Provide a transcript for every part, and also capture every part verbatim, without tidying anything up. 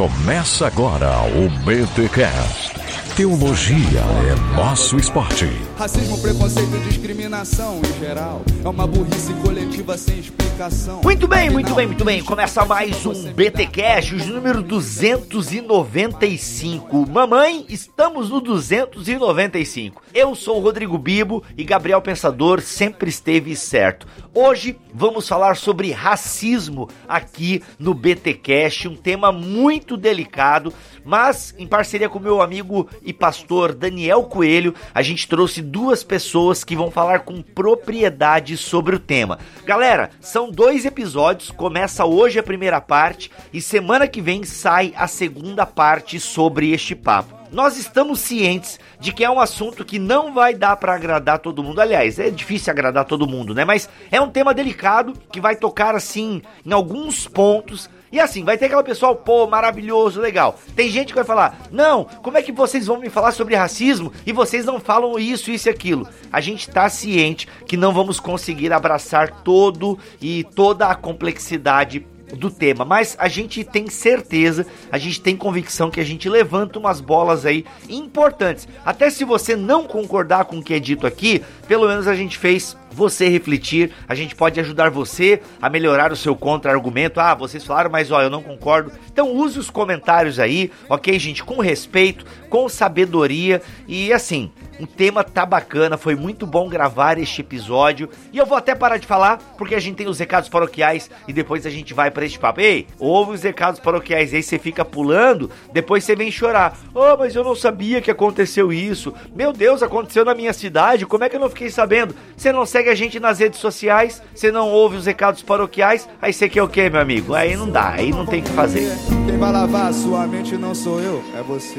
Começa agora o BTCast. Teologia é nosso esporte. Racismo, preconceito e discriminação em geral. É uma burrice coletiva sem explicação. Muito bem, muito bem, muito bem. Começa mais um BTCast, o número duzentos e noventa e cinco. Mamãe, estamos no duzentos e noventa e cinco. Eu sou o Rodrigo Bibo e Gabriel Pensador sempre esteve certo. Hoje vamos falar sobre racismo aqui no BTCast, um tema muito delicado, mas em parceria com meu amigo e pastor Daniel Coelho, a gente trouxe duas pessoas que vão falar com propriedade sobre o tema. Galera, são dois episódios, começa hoje a primeira parte e semana que vem sai a segunda parte sobre este papo. Nós estamos cientes de que é um assunto que não vai dar para agradar todo mundo. Aliás, é difícil agradar todo mundo, né? Mas é um tema delicado que vai tocar, assim, em alguns pontos. E assim, vai ter aquela pessoa, pô, maravilhoso, legal. Tem gente que vai falar, não, como é que vocês vão me falar sobre racismo e vocês não falam isso, isso e aquilo? A gente tá ciente que não vamos conseguir abraçar todo e toda a complexidade do tema, mas a gente tem certeza, a gente tem convicção que a gente levanta umas bolas aí importantes. Até se você não concordar com o que é dito aqui, pelo menos a gente fez você refletir, a gente pode ajudar você a melhorar o seu contra-argumento. Ah, vocês falaram, mas ó, eu não concordo. Então use os comentários aí, ok, gente? Com respeito, com sabedoria e assim, o tema tá bacana, foi muito bom gravar este episódio. E eu vou até parar de falar, porque a gente tem os recados paroquiais e depois a gente vai pra este papo. Ei, ouve os recados paroquiais, aí você fica pulando, depois você vem chorar. Oh, mas eu não sabia que aconteceu isso. Meu Deus, aconteceu na minha cidade, como é que eu não fiquei sabendo? Você não sabe. Segue a gente nas redes sociais, você não ouve os recados paroquiais, aí você quer o quê, meu amigo? Aí não dá, aí não tem o que fazer. Quem vai lavar a sua mente não sou eu, é você.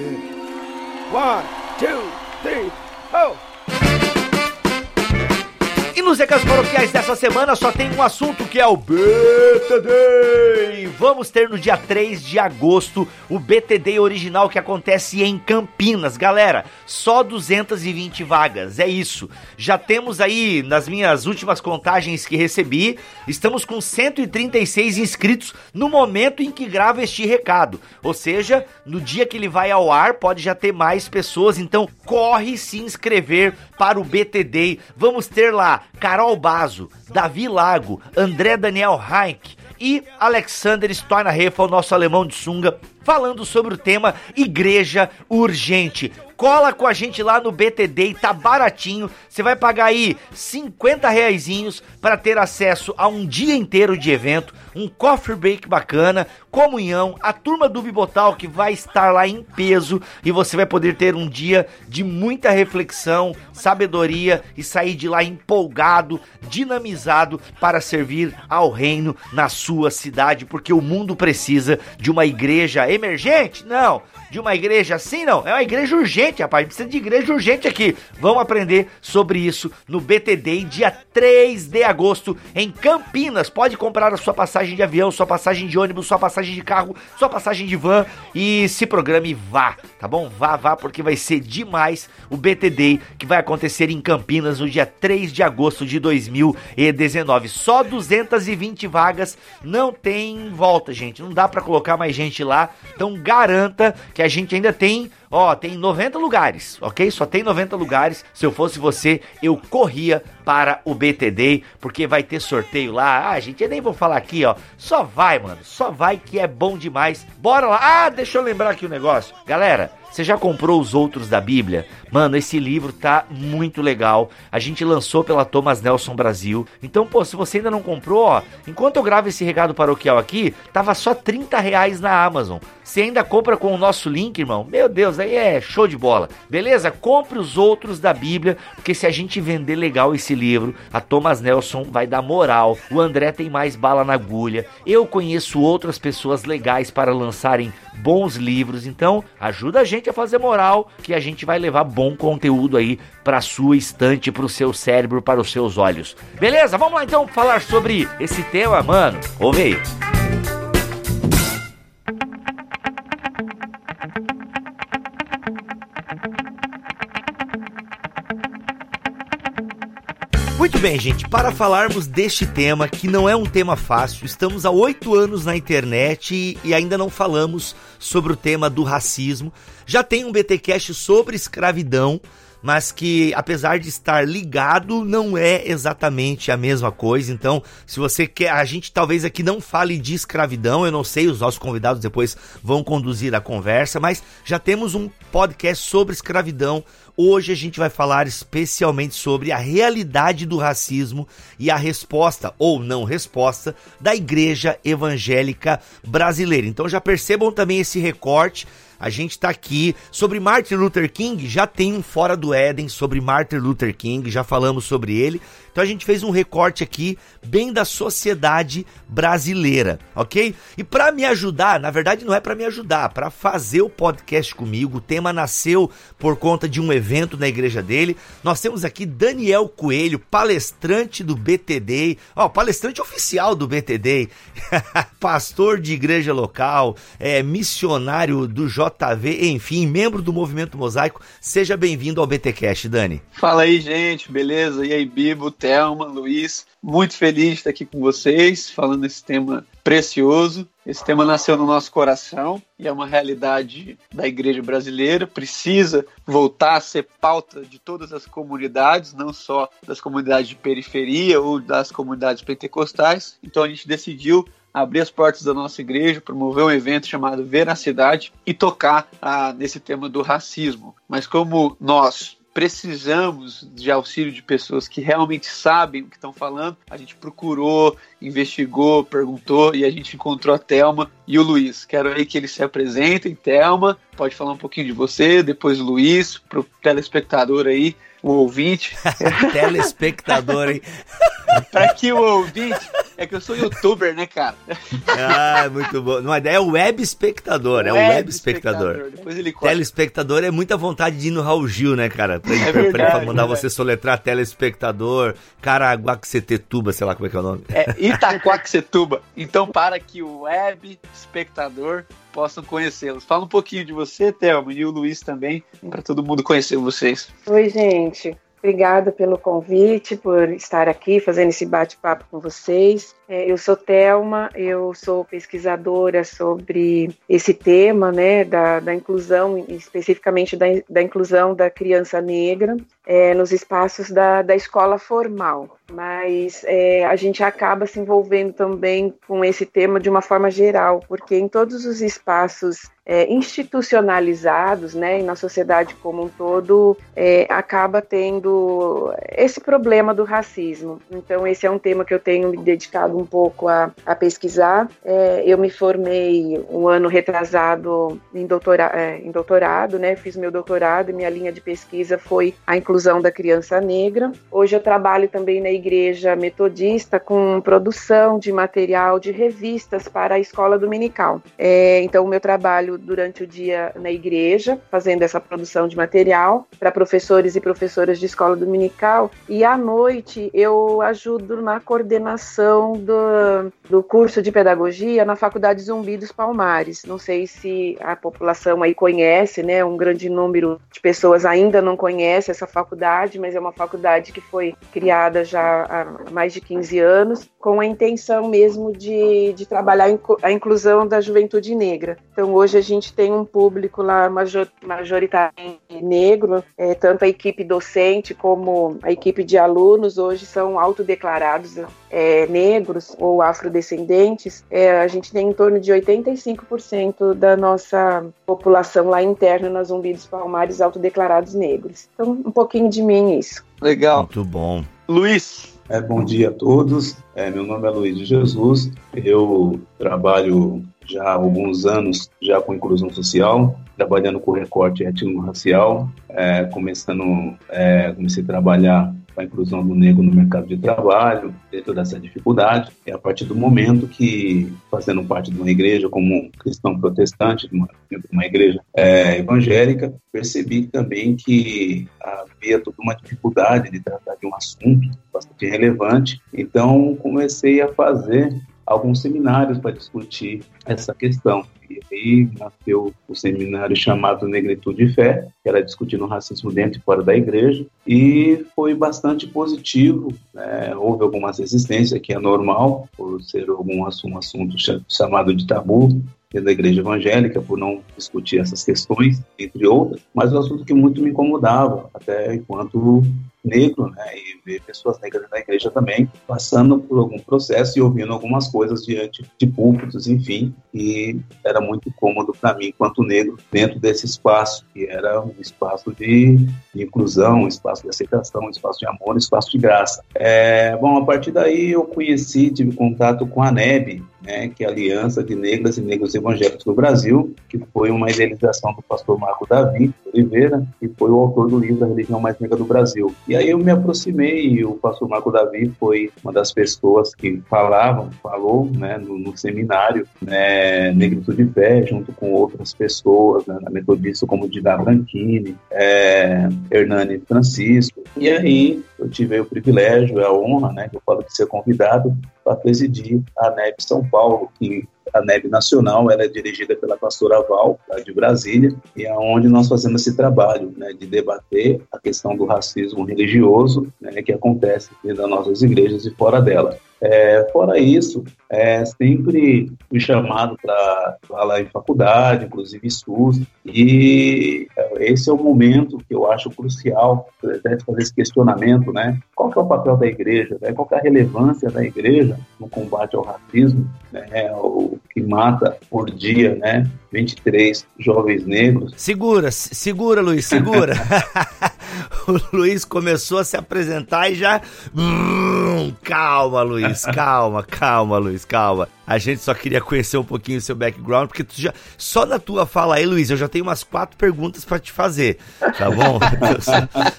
One, two, three, oh! E nos recados paroquiais dessa semana só tem um assunto que é o B T Day. Vamos ter no dia três de agosto o B T Day original que acontece em Campinas. Galera, só duzentas e vinte vagas, é isso. Já temos aí, nas minhas últimas contagens que recebi, estamos com cento e trinta e seis inscritos no momento em que gravo este recado. Ou seja, no dia que ele vai ao ar pode já ter mais pessoas, então corre se inscrever para o B T Day. Vamos ter lá Carol Basso, Davi Lago, André Daniel Reich e Alexander Steiner Heffel, nosso alemão de sunga, falando sobre o tema Igreja Urgente. Cola com a gente lá no B T Day, tá baratinho. Você vai pagar aí cinquenta reaisinhos para ter acesso a um dia inteiro de evento, um coffee break bacana, comunhão, a turma do Bibotal que vai estar lá em peso e você vai poder ter um dia de muita reflexão, sabedoria e sair de lá empolgado, dinamizado para servir ao reino na sua cidade, porque o mundo precisa de uma igreja emergente? Não, de uma igreja assim não, é uma igreja urgente. Rapaz, precisa de igreja urgente aqui. Vamos aprender sobre isso no B T Day, dia três de agosto, em Campinas. Pode comprar a sua passagem de avião, sua passagem de ônibus, sua passagem de carro, sua passagem de van e se programe e vá, tá bom? Vá, vá, porque vai ser demais o B T Day que vai acontecer em Campinas no dia três de agosto de dois mil e dezenove. Só duzentas e vinte vagas, não tem volta, gente. Não dá pra colocar mais gente lá, então garanta que a gente ainda tem. Ó, oh, tem noventa lugares, ok? Só tem noventa lugares. Se eu fosse você, eu corria para o B T Day, porque vai ter sorteio lá. Ah, gente, eu nem vou falar aqui, ó. Só vai, mano. Só vai que é bom demais. Bora lá. Ah, deixa eu lembrar aqui um negócio. Galera, você já comprou os outros da Bíblia? Mano, esse livro tá muito legal. A gente lançou pela Thomas Nelson Brasil. Então, pô, se você ainda não comprou, ó, enquanto eu gravo esse recado paroquial aqui, tava só trinta reais na Amazon. Você ainda compra com o nosso link, irmão? Meu Deus, aí é show de bola. Beleza? Compre os outros da Bíblia, porque se a gente vender legal esse livro, a Thomas Nelson vai dar moral. O André tem mais bala na agulha. Eu conheço outras pessoas legais para lançarem bons livros. Então, ajuda a gente a fazer moral, que a gente vai levar bom conteúdo aí pra sua estante, pro seu cérebro, para os seus olhos. Beleza? Vamos lá então falar sobre esse tema, mano. Ouve aí. Muito bem, gente, para falarmos deste tema, que não é um tema fácil, estamos há oito anos na internet e ainda não falamos sobre o tema do racismo. Já tem um BTcast sobre escravidão, mas que, apesar de estar ligado, não é exatamente a mesma coisa. Então, se você quer, a gente talvez aqui não fale de escravidão, eu não sei, os nossos convidados depois vão conduzir a conversa, mas já temos um podcast sobre escravidão. Hoje a gente vai falar especialmente sobre a realidade do racismo e a resposta, ou não resposta, da Igreja Evangélica Brasileira. Então já percebam também esse recorte. A gente está aqui sobre Martin Luther King, já tem um Fora do Éden sobre Martin Luther King, já falamos sobre ele. Então a gente fez um recorte aqui bem da sociedade brasileira, ok? E para me ajudar, na verdade não é para me ajudar, para fazer o podcast comigo, o tema nasceu por conta de um evento na igreja dele. Nós temos aqui Daniel Coelho, palestrante do B T Day, ó, palestrante oficial do B T Day, pastor de igreja local, é, missionário do J. T V, enfim, membro do Movimento Mosaico. Seja bem-vindo ao BTCast, Dani. Fala aí, gente, beleza? E aí, Bibo, Thelma, Luiz, muito feliz de estar aqui com vocês, falando esse tema precioso. Esse tema nasceu no nosso coração e é uma realidade da igreja brasileira, precisa voltar a ser pauta de todas as comunidades, não só das comunidades de periferia ou das comunidades pentecostais. Então a gente decidiu abrir as portas da nossa igreja, promover um evento chamado Veracidade e tocar ah, nesse tema do racismo. Mas como nós precisamos de auxílio de pessoas que realmente sabem o que estão falando, a gente procurou, investigou, perguntou e a gente encontrou a Thelma e o Luiz. Quero aí que eles se apresentem. Thelma, pode falar um pouquinho de você, depois o Luiz, para o telespectador aí, o ouvinte. Telespectador, hein? Para que o ouvinte... É que eu sou youtuber, né, cara? Ah, muito bom. Não, é o web espectador, é o web, web espectador. espectador. Depois ele corta. Telespectador é muita vontade de ir no Raul Gil, né, cara? Pra, é verdade, pra, pra mandar verdade. Você soletrar telespectador, Caraguacetetuba, sei lá como é que é o nome. É Itacoacetuba. Então, para que o web espectador possam conhecê-los. Fala um pouquinho de você, Thelma, e o Luiz também, para todo mundo conhecer vocês. Oi, gente. Obrigada pelo convite, por estar aqui fazendo esse bate-papo com vocês. Eu sou Thelma, eu sou pesquisadora sobre esse tema, né, da, da inclusão, especificamente da, da inclusão da criança negra é, nos espaços da, da escola formal. Mas é, a gente acaba se envolvendo também com esse tema de uma forma geral, porque em todos os espaços É, institucionalizados, né, e na sociedade como um todo, é, acaba tendo esse problema do racismo. Então, esse é um tema que eu tenho me dedicado um pouco a, a pesquisar. É, eu me formei um ano retrasado em, doutora, é, em doutorado, né, fiz meu doutorado e minha linha de pesquisa foi a inclusão da criança negra. Hoje eu trabalho também na Igreja Metodista com produção de material de revistas para a escola dominical. É, então, o meu trabalho durante o dia na igreja, fazendo essa produção de material para professores e professoras de escola dominical, e à noite eu ajudo na coordenação do, do curso de pedagogia na Faculdade Zumbi dos Palmares. Não sei se a população aí conhece, né? Um grande número de pessoas ainda não conhece essa faculdade, mas é uma faculdade que foi criada já há mais de quinze anos, com a intenção mesmo de, de trabalhar a inclusão da juventude negra. Então, hoje a gente tem um público lá majoritariamente negro, é, tanto a equipe docente como a equipe de alunos hoje são autodeclarados é, negros ou afrodescendentes. É, a gente tem em torno de oitenta e cinco por cento da nossa população lá interna na Zumbi dos Palmares autodeclarados negros. Então, um pouquinho de mim isso. Legal. Muito bom. Luiz. É, bom dia a todos. É, meu nome é Luiz Jesus. Eu trabalho já há alguns anos já com inclusão social, trabalhando com recorte étnico-racial, é, começando, é, comecei a trabalhar com a inclusão do negro no mercado de trabalho, dentro dessa dificuldade. É a partir do momento que, fazendo parte de uma igreja como um cristão protestante, de uma, de uma igreja é, evangélica, percebi também que havia toda uma dificuldade de tratar de um assunto bastante relevante. Então, comecei a fazer alguns seminários para discutir essa questão. E aí nasceu o seminário chamado Negritude e Fé, que era discutindo o racismo dentro e fora da igreja, e foi bastante positivo, né? Houve algumas resistências, que é normal, por ser algum assunto, um assunto chamado de tabu, dentro da igreja evangélica, por não discutir essas questões, entre outras, mas é um assunto que muito me incomodava, até enquanto negro, né, e ver pessoas negras na igreja também, passando por algum processo e ouvindo algumas coisas diante de púlpitos, enfim, e era muito incômodo para mim, enquanto negro, dentro desse espaço, que era um espaço de, de inclusão, um espaço de aceitação, um espaço de amor, um espaço de graça. É, bom, a partir daí eu conheci, tive contato com a A N E B, né, que é a Aliança de Negras e Negros Evangélicos do Brasil, que foi uma idealização do pastor Marco Davi Oliveira, que foi o autor do livro A Religião Mais Negra do Brasil. E aí eu me aproximei e o pastor Marco Davi foi uma das pessoas que falavam, falou, né, no, no seminário, né, Negritude e Fé, junto com outras pessoas, né, na Metodista, como Dida Brancini, é, Hernani Francisco. E aí eu tive o privilégio, a honra, né, que eu falo de ser convidado para presidir a A N E B São Paulo, que a A N E B Nacional era dirigida pela pastora Val, de Brasília, e é onde nós fazemos esse trabalho, né, de debater a questão do racismo religioso, né, que acontece dentro das nossas igrejas e fora dela. É, fora isso, é, sempre fui chamado para falar em faculdade, inclusive S U S, e esse é o momento que eu acho crucial, até fazer esse questionamento, né? Qual que é o papel da igreja, né? Qual que é a relevância da igreja no combate ao racismo, né? O que mata por dia, né? vinte e três jovens negros. Segura, segura, Luiz, segura. O Luiz começou a se apresentar e já... Calma, Luiz, calma, calma, Luiz, calma. A gente só queria conhecer um pouquinho o seu background, porque tu já... só na tua fala aí, Luiz, eu já tenho umas quatro perguntas pra te fazer, tá bom?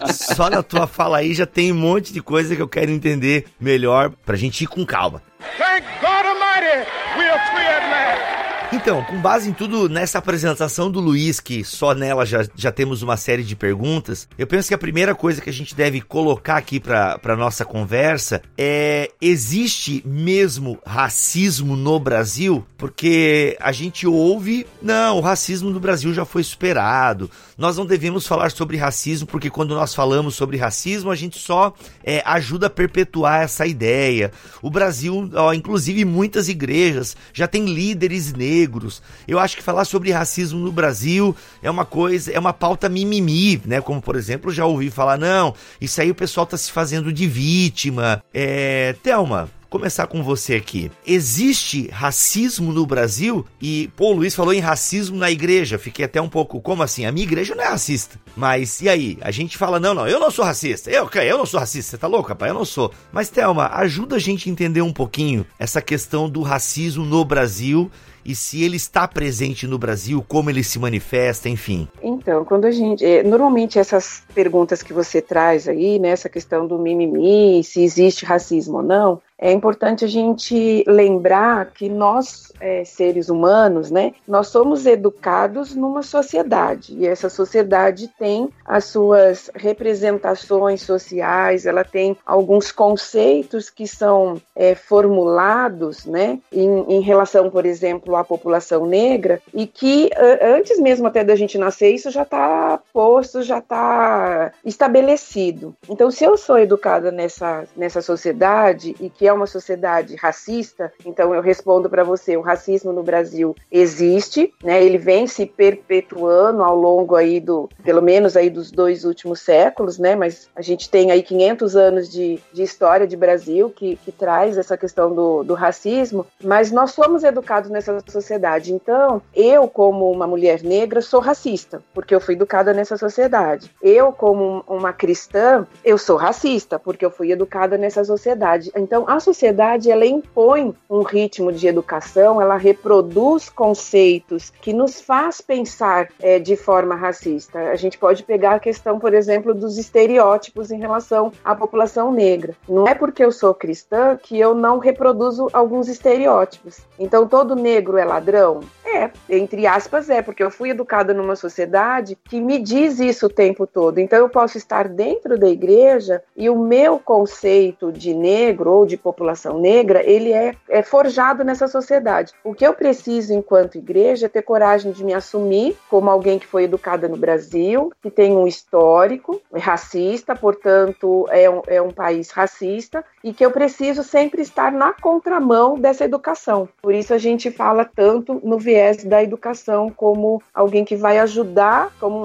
só, só na tua fala aí já tem um monte de coisa que eu quero entender melhor pra gente ir com calma. Thank God Almighty, we are free at last. Então, com base em tudo nessa apresentação do Luiz, que só nela já, já temos uma série de perguntas, eu penso que a primeira coisa que a gente deve colocar aqui para a nossa conversa é: existe mesmo racismo no Brasil? Porque a gente ouve, não, o racismo no Brasil já foi superado, nós não devemos falar sobre racismo, porque quando nós falamos sobre racismo, a gente só é, ajuda a perpetuar essa ideia. O Brasil, ó, inclusive muitas igrejas, já tem líderes negros. Eu acho que falar sobre racismo no Brasil é uma coisa, é uma pauta mimimi, né? Como, por exemplo, já ouvi falar, não, isso aí o pessoal tá se fazendo de vítima. É, Thelma, começar com você aqui. Existe racismo no Brasil? E, pô, o Luiz falou em racismo na igreja. Fiquei até um pouco, como assim? A minha igreja não é racista. Mas, e aí? A gente fala, não, não, eu não sou racista. Eu, eu não sou racista. Você tá louco, rapaz? Eu não sou. Mas, Thelma, ajuda a gente a entender um pouquinho essa questão do racismo no Brasil. E se ele está presente no Brasil, como ele se manifesta, enfim. Então, quando a gente... É, normalmente essas perguntas que você traz aí, né, essa questão do mimimi, se existe racismo ou não, é importante a gente lembrar que nós, é, seres humanos, né, nós somos educados numa sociedade, e essa sociedade tem as suas representações sociais, ela tem alguns conceitos que são é, formulados, né, em, em relação, por exemplo, à população negra, e que antes mesmo até da gente nascer, isso já está posto, já está estabelecido. Então, se eu sou educada nessa, nessa sociedade, e que é uma sociedade racista, então eu respondo para você, o racismo no Brasil existe, né? Ele vem se perpetuando ao longo aí do, pelo menos aí dos dois últimos séculos, né? Mas a gente tem aí quinhentos anos de, de história de Brasil que, que traz essa questão do, do racismo, mas nós somos educados nessa sociedade, então eu como uma mulher negra sou racista, porque eu fui educada nessa sociedade. Eu como uma cristã, eu sou racista, porque eu fui educada nessa sociedade. Então a sociedade, ela impõe um ritmo de educação, ela reproduz conceitos que nos faz pensar é, de forma racista. A gente pode pegar a questão, por exemplo, dos estereótipos em relação à população negra. Não é porque eu sou cristã que eu não reproduzo alguns estereótipos. Então todo negro é ladrão? É. É, entre aspas é, porque eu fui educada numa sociedade que me diz isso o tempo todo. Então eu posso estar dentro da igreja e o meu conceito de negro ou de população negra, ele é, é forjado nessa sociedade. O que eu preciso enquanto igreja é ter coragem de me assumir como alguém que foi educada no Brasil, que tem um histórico racista, portanto é um, é um país racista, e que eu preciso sempre estar na contramão dessa educação. Por isso a gente fala tanto no viés da educação como alguém que vai ajudar, como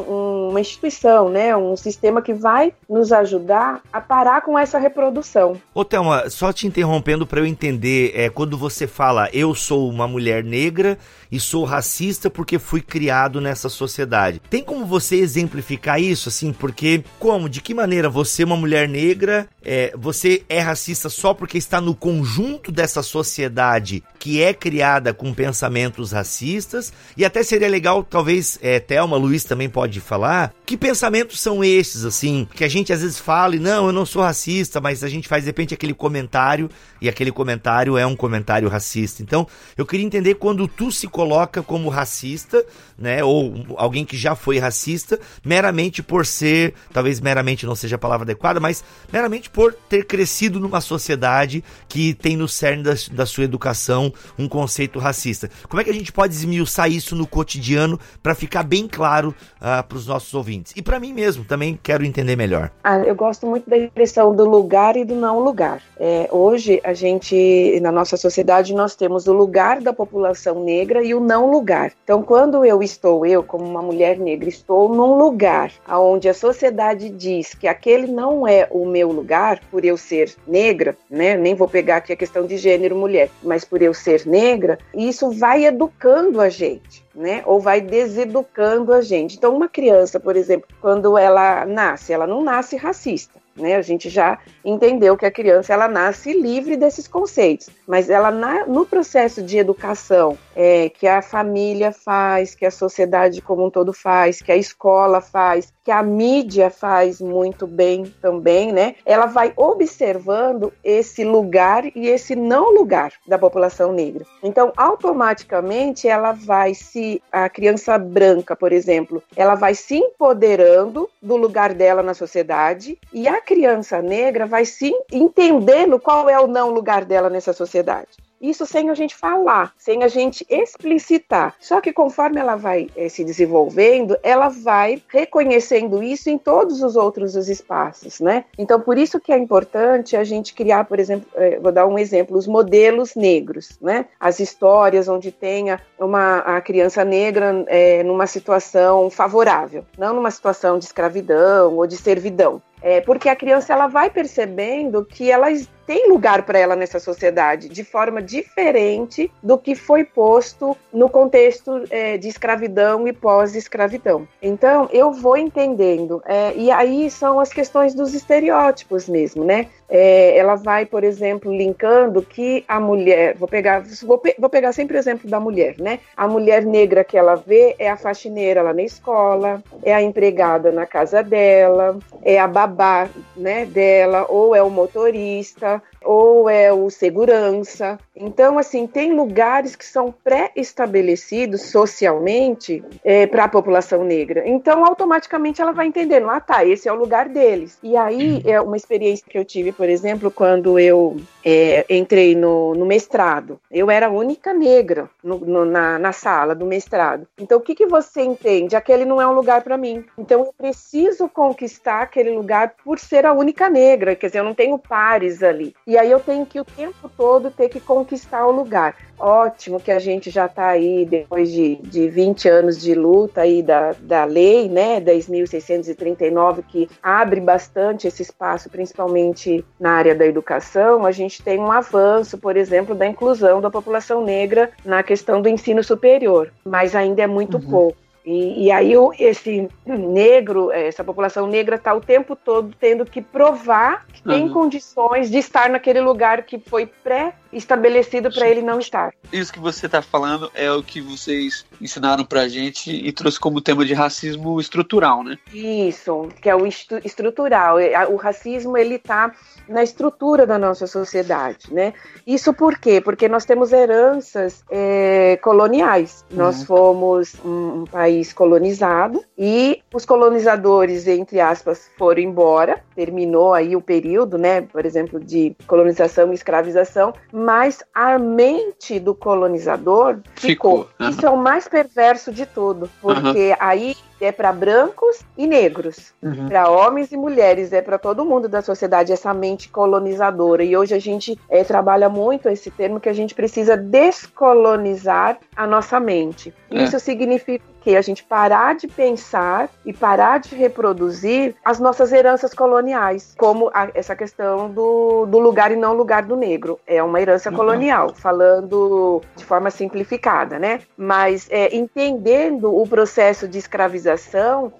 uma instituição, né? Um sistema que vai nos ajudar a parar com essa reprodução. Ô Thelma, só te interrompendo para eu entender, é, quando você fala eu sou uma mulher negra e sou racista porque fui criado nessa sociedade, tem como você exemplificar isso? Assim, porque como, de que maneira você, uma mulher negra, é, você é racista só porque está no conjunto dessa sociedade que é criada com pensamentos racistas? E até seria legal, talvez, é, Thelma, Luiz também pode falar, que pensamentos são esses, assim, que a gente às vezes fala e não, eu não sou racista, mas a gente faz de repente aquele comentário e aquele comentário é um comentário racista. Então, eu queria entender quando tu se coloca como racista, né, ou alguém que já foi racista, meramente por ser, talvez meramente não seja a palavra adequada, mas meramente por ter crescido numa sociedade que tem no cerne da, da sua educação um conceito racista. Como é que a gente pode esmiuçar isso no cotidiano para ficar bem claro uh, para os nossos ouvintes? E para mim mesmo, também quero entender melhor. Ah, eu gosto muito da expressão do lugar e do não lugar. É, hoje, a gente, na nossa sociedade, nós temos o lugar da população negra e o não lugar. Então, quando eu estou, eu como uma mulher negra, estou num lugar onde a sociedade diz que aquele não é o meu lugar, por eu ser negra, né? Nem vou pegar aqui a questão de gênero mulher, mas por eu ser negra, isso vai educando a gente, né? Ou vai deseducando a gente. Então, uma criança, por exemplo, quando ela nasce, ela não nasce racista, né? A gente já entendeu que a criança ela nasce livre desses conceitos, mas ela na, no processo de educação é, que a família faz, que a sociedade como um todo faz, que a escola faz, que a mídia faz muito bem também, né? Ela vai observando esse lugar e esse não lugar da população negra. Então, automaticamente ela vai se, a criança branca, por exemplo, ela vai se empoderando do lugar dela na sociedade, e a criança negra vai se entendendo qual é o não lugar dela nessa sociedade. Isso sem a gente falar, sem a gente explicitar. Só que conforme ela vai é, se desenvolvendo, ela vai reconhecendo isso em todos os outros os espaços, né? Então, por isso que é importante a gente criar, por exemplo, é, vou dar um exemplo, os modelos negros, né? As histórias onde tenha uma, a criança negra é, numa situação favorável, não numa situação de escravidão ou de servidão. É, porque a criança ela vai percebendo que ela tem lugar para ela nessa sociedade de forma diferente do que foi posto no contexto é, de escravidão e pós-escravidão. Então, eu vou entendendo. É, e aí são as questões dos estereótipos mesmo, né? É, ela vai, por exemplo, linkando que a mulher... Vou pegar, vou, pe- vou pegar sempre o exemplo da mulher, né? A mulher negra que ela vê é a faxineira lá na escola, é a empregada na casa dela, é a babá, né, dela, ou é o motorista, ou é o segurança. Então, assim, tem lugares que são pré-estabelecidos socialmente é, para a população negra. Então, automaticamente ela vai entendendo, ah tá, esse é o lugar deles. E aí, é uma experiência que eu tive, por exemplo, quando eu é, entrei no, no mestrado. Eu era a única negra no, no, na, na sala do mestrado. Então, o que, que você entende? Aquele não é um lugar para mim. Então, eu preciso conquistar aquele lugar por ser a única negra. Quer dizer, eu não tenho pares ali. E aí eu tenho que o tempo todo ter que conquistar o lugar. Ótimo que a gente já está aí depois de, de vinte anos de luta aí da, da lei, né, dez mil seiscentos e trinta e nove, que abre bastante esse espaço, principalmente na área da educação. A gente tem um avanço, por exemplo, da inclusão da população negra na questão do ensino superior, mas ainda é muito uhum. pouco. E, e aí esse negro, essa população negra está o tempo todo tendo que provar que tem uhum. condições de estar naquele lugar que foi pré estabelecido para ele não estar. Isso que você está falando é o que vocês ensinaram para a gente e trouxe como tema de racismo estrutural, né? Isso, que é o estu- estrutural. O racismo, ele está na estrutura da nossa sociedade, né? Isso por quê? Porque nós temos heranças é, coloniais. Uhum. Nós fomos um, um país colonizado e os colonizadores, entre aspas, foram embora. Terminou aí o período, né? Por exemplo, de colonização e escravização, mas a mente do colonizador ficou. ficou. Uhum. Isso é o mais perverso de tudo, porque uhum. aí é para brancos e negros, uhum. para homens e mulheres, é para todo mundo da sociedade, essa mente colonizadora. E hoje a gente é, trabalha muito esse termo que a gente precisa descolonizar a nossa mente. É. Isso significa que a gente parar de pensar e parar de reproduzir as nossas heranças coloniais, como a, essa questão do, do lugar e não lugar do negro. É uma herança uhum. colonial, falando de forma simplificada, né? Mas é, entendendo o processo de escravização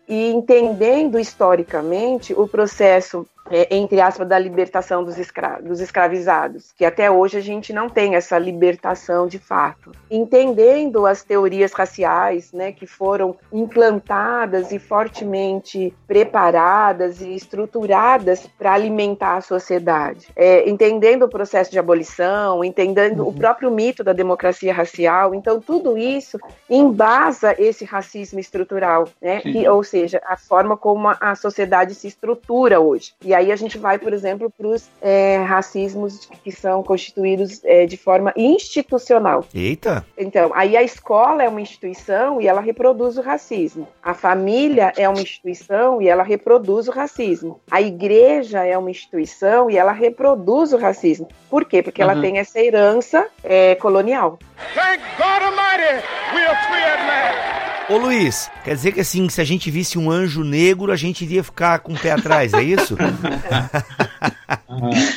e entendendo historicamente o processo, é, entre aspas, da libertação dos, escra- dos escravizados, que até hoje a gente não tem essa libertação de fato. Entendendo as teorias raciais, né, que foram implantadas e fortemente preparadas e estruturadas para alimentar a sociedade. É, entendendo o processo de abolição, entendendo uhum. o próprio mito da democracia racial. Então, tudo isso embasa esse racismo estrutural, né, que, ou seja, a forma como a sociedade se estrutura hoje. E aí a gente vai, por exemplo, para os é, racismos que são constituídos é, de forma institucional. Eita! Então, aí a escola é uma instituição e ela reproduz o racismo. A família é uma instituição e ela reproduz o racismo. A igreja é uma instituição e ela reproduz o racismo. Por quê? Porque uhum. ela tem essa herança é, colonial. Thank God Almighty, we are free at last. Ô Luiz, quer dizer que assim, se a gente visse um anjo negro, a gente iria ficar com o pé atrás, é isso?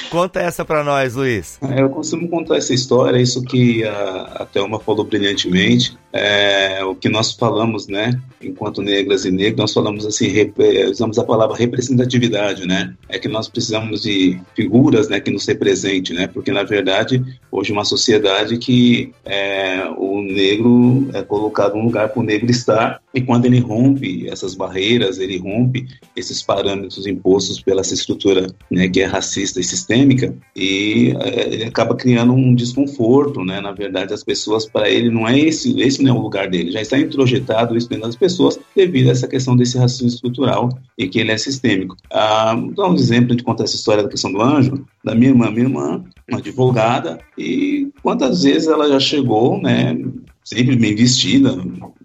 Conta essa pra nós, Luiz. Eu costumo contar essa história, isso que a, a Thelma falou brilhantemente, é, o que nós falamos, né, enquanto negras e negros, nós falamos assim, rep, usamos a palavra representatividade, né, é que nós precisamos de figuras, né, que nos representem, né, porque na verdade, hoje é uma sociedade que é, o negro é colocado num lugar pro negro estar, e quando ele rompe essas barreiras, ele rompe esses parâmetros impostos pela essa estrutura, né, que é racista e sistêmica, e é, ele acaba criando um desconforto, né, na verdade, as pessoas, para ele, não é esse, esse não é o lugar dele, já está introjetado isso dentro das pessoas, devido a essa questão desse racismo estrutural, e que ele é sistêmico. Ah, vou dar um exemplo de contar essa história da questão do anjo, da minha irmã, minha irmã, uma advogada, e quantas vezes ela já chegou, né, sempre bem vestida,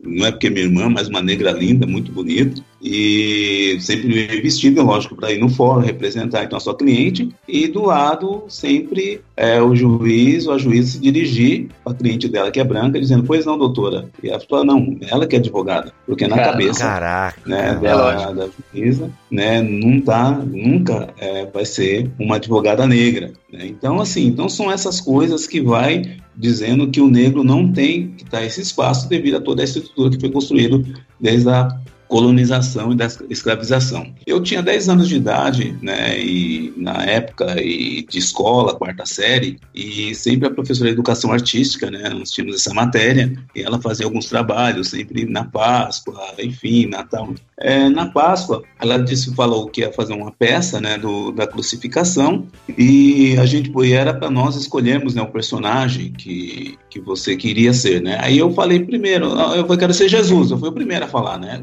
não é porque é minha irmã, mas uma negra linda, muito bonita, e sempre bem vestida, lógico, para ir no fórum, representar então a sua cliente, e do lado sempre é, o juiz ou a juíza se dirigir para a cliente dela, que é branca, dizendo, pois não, doutora, e ela fala, não, ela que é advogada, porque na Car- cabeça caraca, né, dela, da juíza, né, não tá, nunca é, vai ser uma advogada negra, né? Então assim, então são essas coisas que vai dizendo que o negro não tem que estar esse espaço devido a toda essa estrutura que foi construída desde a colonização e da escravização. Eu tinha dez anos de idade, né, e na época e de escola, quarta série, e sempre a professora de educação artística, né, nós tínhamos essa matéria, e ela fazia alguns trabalhos, sempre na Páscoa, enfim, Natal. É, na Páscoa, ela disse, falou que ia fazer uma peça, né, do, da crucificação, e a gente foi, era para nós escolhermos, né, o personagem que, que você queria ser, né. Aí eu falei primeiro, eu quero ser Jesus, eu fui o primeiro a falar, né,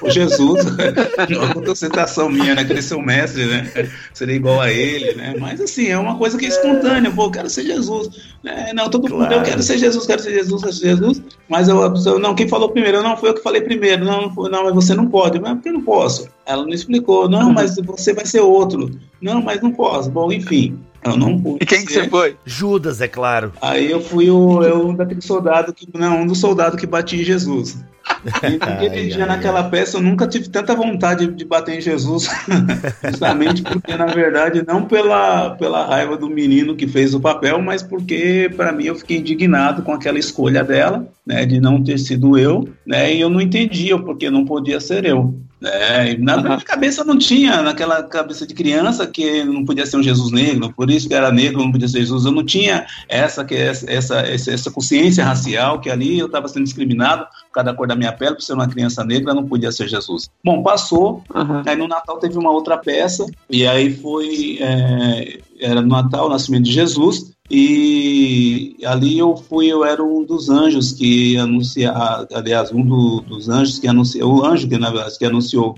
por Jesus, uma concentração minha, né? Querer ser o mestre, né? Seria igual a ele, né? Mas assim, é uma coisa que é espontânea, pô, eu quero ser Jesus, né? Não, todo claro. mundo, eu quero ser Jesus, quero ser Jesus, quero ser Jesus, mas eu, eu, não, quem falou primeiro, não, foi eu que falei primeiro, não, não, não, mas você não pode, mas por que não posso? Ela não explicou, não, mas você vai ser outro, não, mas não posso, bom, enfim. Eu não pude. E quem que você foi? Judas, é claro. Aí eu fui o, eu, daquele soldado que, não, um dos soldados que batia em Jesus. E ai, já ai, naquela ai. peça eu nunca tive tanta vontade de bater em Jesus, justamente porque, na verdade, não pela, pela raiva do menino que fez o papel, mas porque, para mim, eu fiquei indignado com aquela escolha dela, né, de não ter sido eu, né, e eu não entendia porque não podia ser eu. Né? Na minha cabeça não tinha, naquela cabeça de criança que não podia ser um Jesus negro, por isso que era negro, não podia ser Jesus. Eu não tinha essa, essa, essa, essa consciência racial, que ali eu estava sendo discriminado por causa da cor da minha pele, por ser uma criança negra, não podia ser Jesus. Bom, passou, uhum. Aí no Natal teve uma outra peça, e aí foi, é, era no Natal, o nascimento de Jesus, e ali eu fui, eu era um dos anjos que anunciava, aliás, um do, dos anjos que anunciava, o anjo que, na verdade, que anunciou,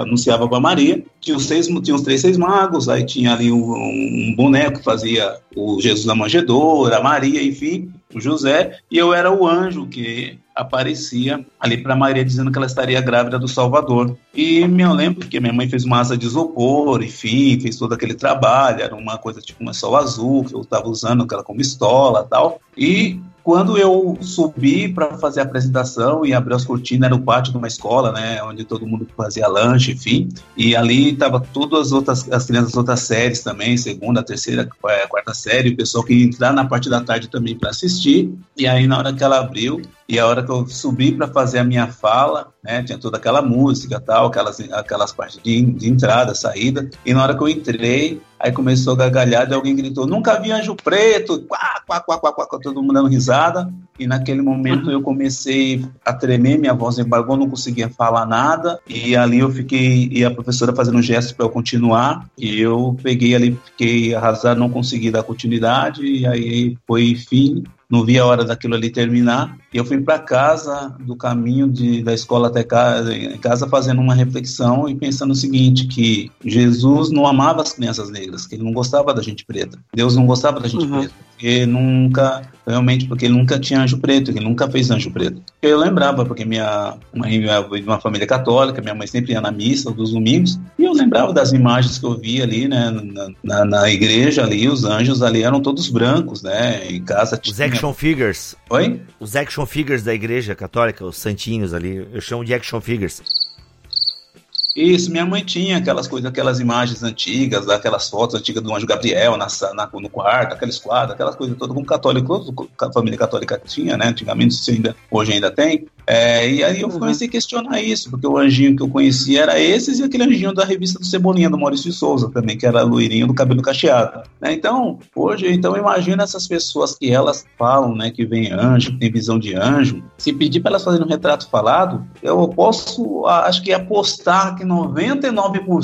anunciava para Maria, tinha os, seis, tinha os três seis magos, aí tinha ali um, um boneco que fazia o Jesus da Manjedoura, a Maria, enfim, o José, e eu era o anjo que aparecia ali para Maria dizendo que ela estaria grávida do Salvador. E eu lembro que minha mãe fez uma asa de isopor, enfim, fez todo aquele trabalho, era uma coisa tipo uma sol azul que eu estava usando, aquela como estola e tal. E quando eu subi para fazer a apresentação e abrir as cortinas, era o pátio de uma escola, né, onde todo mundo fazia lanche, enfim, e ali tava todas as outras, as crianças das outras séries também, segunda, terceira, quarta série, o pessoal que ia entrar na parte da tarde também para assistir. E aí na hora que ela abriu, e a hora que eu subi para fazer a minha fala, né, tinha toda aquela música, tal, aquelas, aquelas partes de, de entrada, saída, e na hora que eu entrei, aí começou a gargalhar e alguém gritou, nunca vi anjo preto, quá, quá, quá, quá, quá, todo mundo dando risada, e naquele momento eu comecei a tremer, minha voz embargou, não conseguia falar nada, e ali eu fiquei, e a professora fazendo um gesto para eu continuar, e eu peguei ali, fiquei arrasado, não consegui dar continuidade, e aí foi fim. Não vi a hora daquilo ali terminar. E eu fui para casa, do caminho de, da escola até casa, em casa, fazendo uma reflexão e pensando o seguinte, que Jesus não amava as crianças negras, que ele não gostava da gente preta. Deus não gostava da gente uhum. preta. Porque nunca, realmente, porque ele nunca tinha anjo preto, ele nunca fez anjo preto. Eu lembrava, porque minha mãe veio de uma família católica, minha mãe sempre ia na missa, dos domingos, e eu lembrava das imagens que eu via ali, né, na, na, na igreja ali, os anjos ali eram todos brancos, né, em casa tinha... Os action figures. Oi? Os action figures da igreja católica, os santinhos ali, eu chamo de action figures. Isso, minha mãe tinha aquelas coisas, aquelas imagens antigas, aquelas fotos antigas do anjo Gabriel na, na, no quarto, aqueles quadros, aquelas coisas todas, como católico, a família católica tinha, né? Antigamente, se ainda, hoje ainda tem. É, e aí eu comecei a questionar isso, porque o anjinho que eu conhecia era esses e aquele anjinho da revista do Cebolinha, do Maurício de Souza também, que era loirinho do cabelo cacheado, né? Então, hoje, então imagina essas pessoas que elas falam, né, que vem anjo, que tem visão de anjo. Se pedir para elas fazerem um retrato falado, eu posso, acho que apostar que noventa e nove vírgula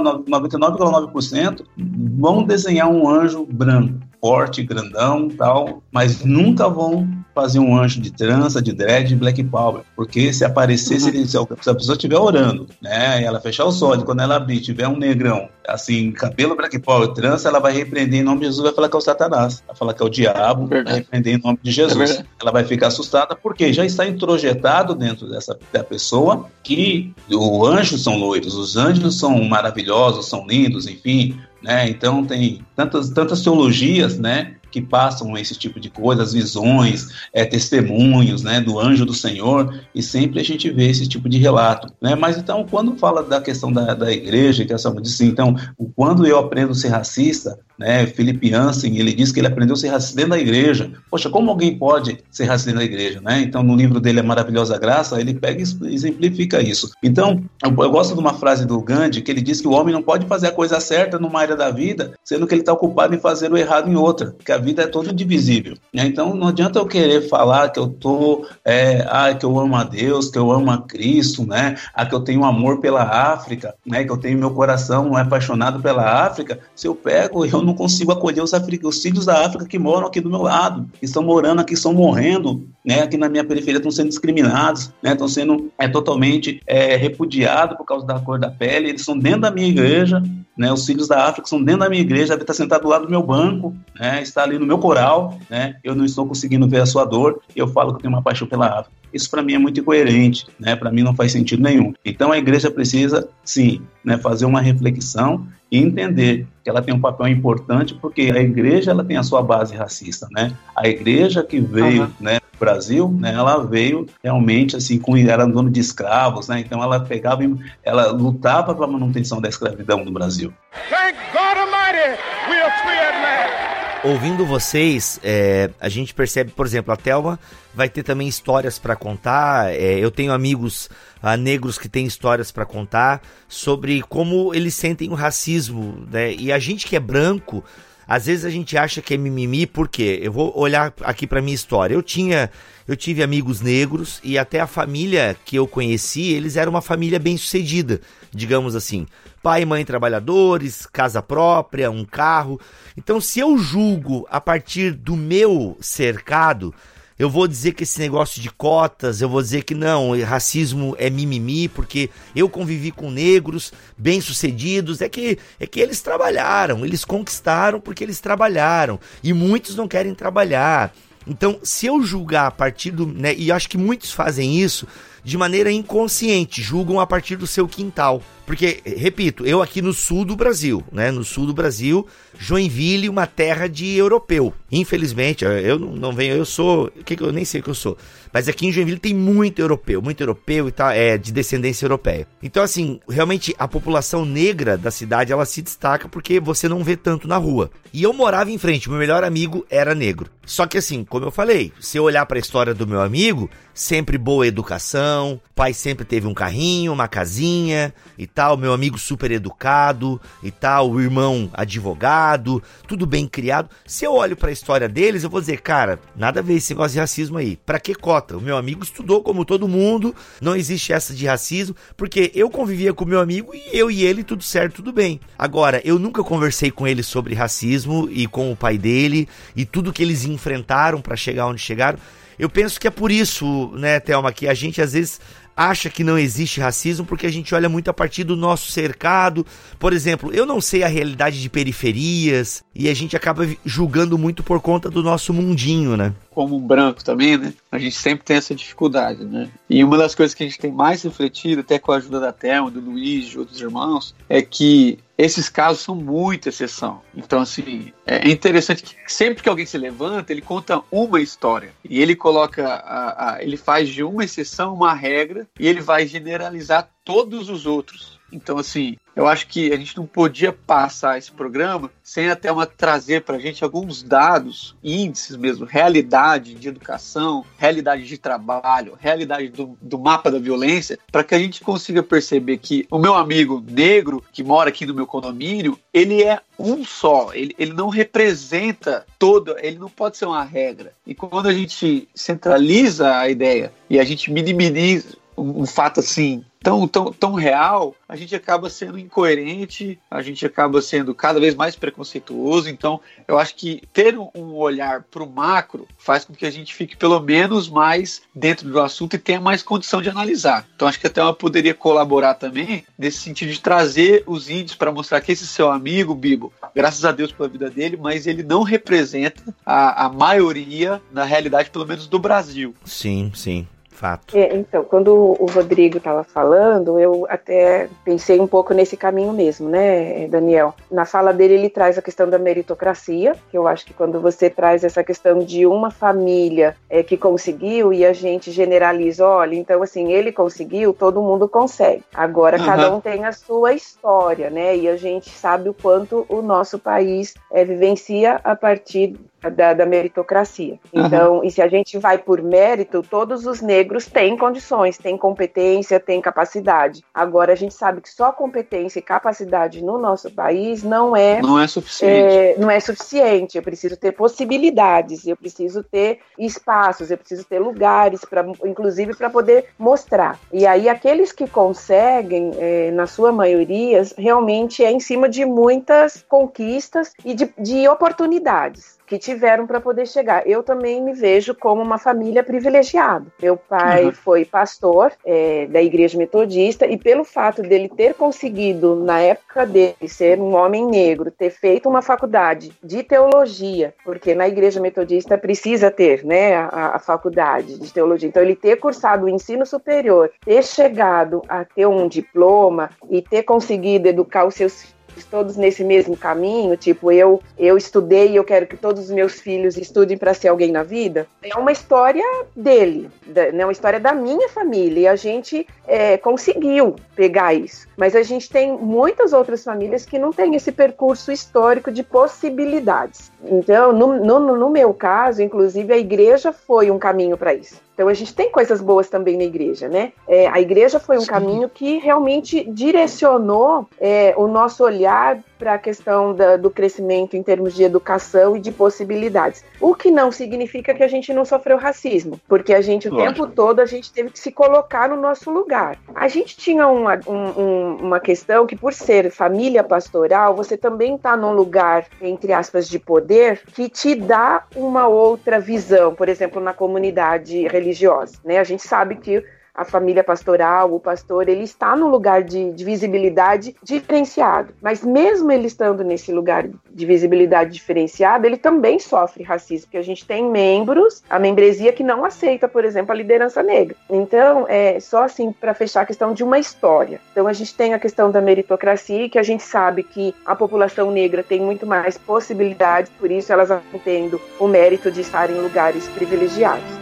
nove nove por cento vão desenhar um anjo branco, forte, grandão, tal, mas nunca vão fazer um anjo de trança, de dread, de black power, porque se aparecer, uhum. se a pessoa estiver orando, né, e ela fechar os olhos, quando ela abrir, tiver um negrão, assim, cabelo black power, trança, ela vai repreender em nome de Jesus, vai falar que é o Satanás, vai falar que é o diabo, é vai repreender em nome de Jesus. É ela vai ficar assustada, porque já está introjetado dentro dessa da pessoa que os anjos são loiros, os anjos são maravilhosos, são lindos, enfim, né, então tem tantas, tantas teologias, né, que passam esse tipo de coisa, as visões, é, testemunhos, né, do anjo do Senhor, e sempre a gente vê esse tipo de relato, né? Mas então, quando fala da questão da, da igreja, que é só disso, então, quando eu aprendo a ser racista, né, Felipe Hansen, ele diz que ele aprendeu a ser racista dentro da igreja. Poxa, como alguém pode ser racista dentro da igreja, né? Então, no livro dele, A Maravilhosa Graça, ele pega e exemplifica isso. Então, eu, eu gosto de uma frase do Gandhi, que ele diz que o homem não pode fazer a coisa certa numa área da vida, sendo que ele está ocupado em fazer o errado em outra, que a vida é toda indivisível, né? Então, não adianta eu querer falar que eu tô, é, ah, que eu amo a Deus, que eu amo a Cristo, né? Ah, que eu tenho amor pela África, né? Que eu tenho meu coração apaixonado pela África, se eu pego e eu não consigo acolher os, africa, os filhos da África que moram aqui do meu lado, que estão morando aqui, estão morrendo, né? Aqui na minha periferia estão sendo discriminados, né? Estão sendo é, totalmente é, repudiados por causa da cor da pele, eles estão dentro da minha igreja, né? Os filhos da África estão dentro da minha igreja, está sentado do lado do meu banco, né? Está ali no meu coral, né? Eu não estou conseguindo ver a sua dor, eu falo que eu tenho uma paixão pela África. Isso para mim é muito incoerente, né? Para mim não faz sentido nenhum. Então a igreja precisa, sim, né, fazer uma reflexão e entender que ela tem um papel importante, porque a igreja ela tem a sua base racista, né? A igreja que veio, uhum. né, do Brasil, né, ela veio realmente assim, com, era dono de escravos, né? Então ela pegava, ela lutava para a manutenção da escravidão no Brasil. Thank God Almighty, we are free at last. Ouvindo vocês, é, a gente percebe, por exemplo, a Thelma vai ter também histórias para contar. É, eu tenho amigos ah, negros que têm histórias para contar sobre como eles sentem o racismo, né? E a gente que é branco, às vezes a gente acha que é mimimi, porque eu vou olhar aqui para minha história. Eu tinha, eu tive amigos negros e até a família que eu conheci, eles eram uma família bem-sucedida, digamos assim. Pai e mãe trabalhadores, casa própria, um carro. Então, se eu julgo a partir do meu cercado, eu vou dizer que esse negócio de cotas, eu vou dizer que não, racismo é mimimi, porque eu convivi com negros bem-sucedidos, é que, é que eles trabalharam, eles conquistaram porque eles trabalharam, e muitos não querem trabalhar. Então, se eu julgar a partir do... né, e acho que muitos fazem isso de maneira inconsciente, julgam a partir do seu quintal. Porque, repito, eu aqui no sul do Brasil, né, no sul do Brasil, Joinville, uma terra de europeu. Infelizmente, eu não venho, eu sou... que que eu nem sei o que eu sou. Mas aqui em Joinville tem muito europeu, muito europeu e tal, é, de descendência europeia. Então, assim, realmente a população negra da cidade, ela se destaca porque você não vê tanto na rua. E eu morava em frente, meu melhor amigo era negro. Só que, assim, como eu falei, se eu olhar para a história do meu amigo, sempre boa educação, pai sempre teve um carrinho, uma casinha e tal, meu amigo super educado e tal, o irmão advogado, tudo bem criado. Se eu olho para a história deles, eu vou dizer, cara, nada a ver esse negócio de racismo aí. Para que cota? O meu amigo estudou como todo mundo, não existe essa de racismo, porque eu convivia com o meu amigo e eu e ele, tudo certo, tudo bem. Agora, eu nunca conversei com ele sobre racismo e com o pai dele e tudo que eles enfrentaram para chegar onde chegaram. Eu penso que é por isso, né, Thelma, que a gente às vezes acha que não existe racismo porque a gente olha muito a partir do nosso cercado. Por exemplo, eu não sei a realidade de periferias e a gente acaba julgando muito por conta do nosso mundinho, né? Como um branco também, né? A gente sempre tem essa dificuldade, né? E uma das coisas que a gente tem mais refletido, até com a ajuda da Thelma, do Luiz, de outros irmãos, é que esses casos são muita exceção. Então, assim, é interessante que sempre que alguém se levanta, ele conta uma história. E ele coloca, a, a, ele faz de uma exceção uma regra e ele vai generalizar todos os outros. Então, assim, eu acho que a gente não podia passar esse programa sem até uma trazer para a gente alguns dados, índices mesmo, realidade de educação, realidade de trabalho, realidade do, do mapa da violência, para que a gente consiga perceber que o meu amigo negro, que mora aqui no meu condomínio, ele é um só, ele, ele não representa todo, ele não pode ser uma regra. E quando a gente centraliza a ideia e a gente minimiza um, um fato assim, Tão, tão, tão real, a gente acaba sendo incoerente, a gente acaba sendo cada vez mais preconceituoso. Então, eu acho que ter um olhar para o macro faz com que a gente fique pelo menos mais dentro do assunto e tenha mais condição de analisar. Então, acho que até ela poderia colaborar também nesse sentido de trazer os índices para mostrar que esse seu amigo, Bibo, graças a Deus pela vida dele, mas ele não representa a, a maioria, na realidade, pelo menos do Brasil. Sim, sim. Fato. É, então, quando o Rodrigo estava falando, eu até pensei um pouco nesse caminho mesmo, né, Daniel? Na fala dele, ele traz a questão da meritocracia, que eu acho que quando você traz essa questão de uma família é, que conseguiu e a gente generaliza, olha, então assim, ele conseguiu, todo mundo consegue. Agora, uhum. Cada um tem a sua história, né, e a gente sabe o quanto o nosso país é, vivencia a partir Da, da meritocracia. Então, uhum. E se a gente vai por mérito, todos os negros têm condições, têm competência, têm capacidade. Agora, a gente sabe que só competência e capacidade no nosso país não é... Não é suficiente. É, não é suficiente. Eu preciso ter possibilidades, eu preciso ter espaços, eu preciso ter lugares, pra, inclusive para poder mostrar. E aí, aqueles que conseguem, é, na sua maioria, realmente é em cima de muitas conquistas e de, de oportunidades que tiveram para poder chegar. Eu também me vejo como uma família privilegiada. Meu pai uhum. foi pastor é, da Igreja Metodista e pelo fato dele ter conseguido, na época dele, ser um homem negro, ter feito uma faculdade de teologia, porque na Igreja Metodista precisa ter, né, a, a faculdade de teologia. Então, ele ter cursado o ensino superior, ter chegado a ter um diploma e ter conseguido educar os seus filhos todos nesse mesmo caminho, tipo, eu, eu estudei e eu quero que todos os meus filhos estudem para ser alguém na vida, é uma história dele, é né, uma história da minha família, e a gente é, conseguiu pegar isso. Mas a gente tem muitas outras famílias que não têm esse percurso histórico de possibilidades. Então, no, no, no meu caso, inclusive, a igreja foi um caminho para isso. Então, a gente tem coisas boas também na igreja, né? É, a igreja foi um Sim. caminho que realmente direcionou é, o nosso olhar para a questão da, do crescimento em termos de educação e de possibilidades. O que não significa que a gente não sofreu racismo, porque a gente, o Lógico. tempo todo, a gente teve que se colocar no nosso lugar. A gente tinha uma, um, uma questão que, por ser família pastoral, você também está num lugar, entre aspas, de poder, que te dá uma outra visão, por exemplo, na comunidade religiosa, né? A gente sabe que a família pastoral, o pastor, ele está num lugar de, de visibilidade diferenciado. Mas mesmo ele estando nesse lugar de visibilidade diferenciada, ele também sofre racismo, porque a gente tem membros, a membresia que não aceita, por exemplo, a liderança negra. Então, é só assim, para fechar a questão de uma história. Então, a gente tem a questão da meritocracia, que a gente sabe que a população negra tem muito mais possibilidades, por isso elas estão tendo o mérito de estar em lugares privilegiados.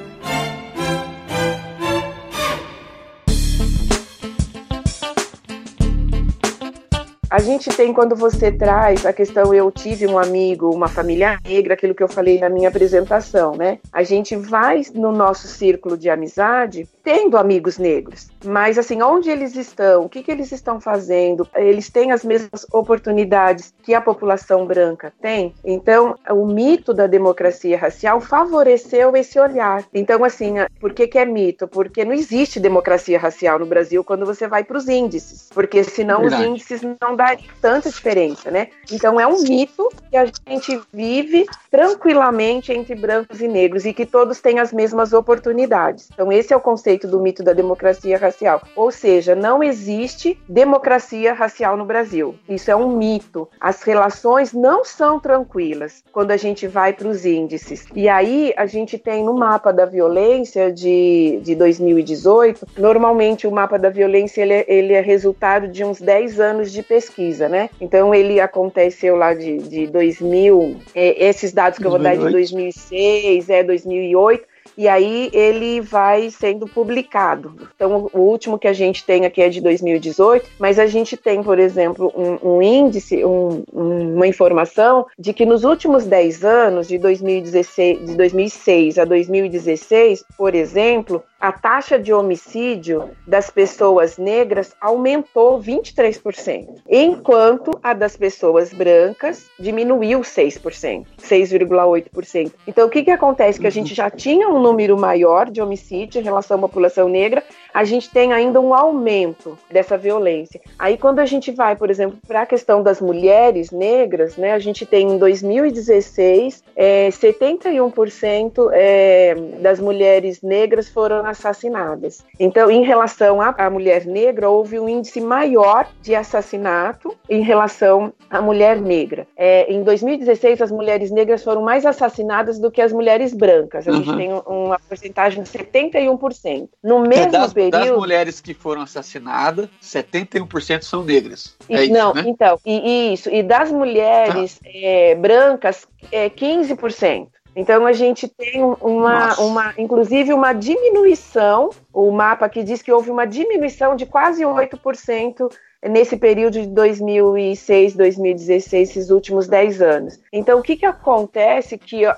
A gente tem, quando você traz a questão, eu tive um amigo, uma família negra, aquilo que eu falei na minha apresentação, né? A gente vai no nosso círculo de amizade tendo amigos negros, mas assim, onde eles estão, o que, que eles estão fazendo, eles têm as mesmas oportunidades que a população branca tem? Então, o mito da democracia racial favoreceu esse olhar. Então, assim, por que, que é mito? Porque não existe democracia racial no Brasil quando você vai para os índices, porque senão Verdade. os índices não dá tanta diferença, né? Então é um mito que a gente vive tranquilamente entre brancos e negros e que todos têm as mesmas oportunidades. Então esse é o conceito do mito da democracia racial. Ou seja, não existe democracia racial no Brasil. Isso é um mito. As relações não são tranquilas quando a gente vai para os índices. E aí a gente tem no mapa da violência de, de dois mil e dezoito, normalmente o mapa da violência ele é, ele é resultado de uns dez anos de pesquisa pesquisa, né? Então ele aconteceu lá de, de dois mil, é, esses dados que eu vou dar é de dois mil e seis, é dois mil e oito, e aí ele vai sendo publicado. Então o último que a gente tem aqui é de dois mil e dezoito, mas a gente tem, por exemplo, um, um índice, um, um, uma informação de que nos últimos dez anos, de, dois mil e dezesseis, de dois mil e seis a dois mil e dezesseis, por exemplo, a taxa de homicídio das pessoas negras aumentou vinte e três por cento, enquanto a das pessoas brancas diminuiu seis por cento, seis vírgula oito por cento. Então o que, que acontece? Que a gente já tinha um número maior de homicídio em relação à população negra, a gente tem ainda um aumento dessa violência. Aí quando a gente vai, por exemplo, para a questão das mulheres negras, né, a gente tem em dois mil e dezesseis, é, setenta e um por cento é, das mulheres negras foram assassinadas. Então, em relação à mulher negra, houve um índice maior de assassinato em relação à mulher negra. É, em dois mil e dezesseis, as mulheres negras foram mais assassinadas do que as mulheres brancas. A uhum. gente tem uma porcentagem de setenta e um por cento. No mesmo é das, período... Das mulheres que foram assassinadas, setenta e um por cento são negras. E, é isso, não, né? Então, e, isso. E das mulheres ah. é, brancas, é quinze por cento. Então a gente tem uma, uma, inclusive uma diminuição, o mapa aqui diz que houve uma diminuição de quase oito por cento nesse período de dois mil e seis, dois mil e dezesseis, esses últimos dez anos. Então o que, que acontece que... Ó,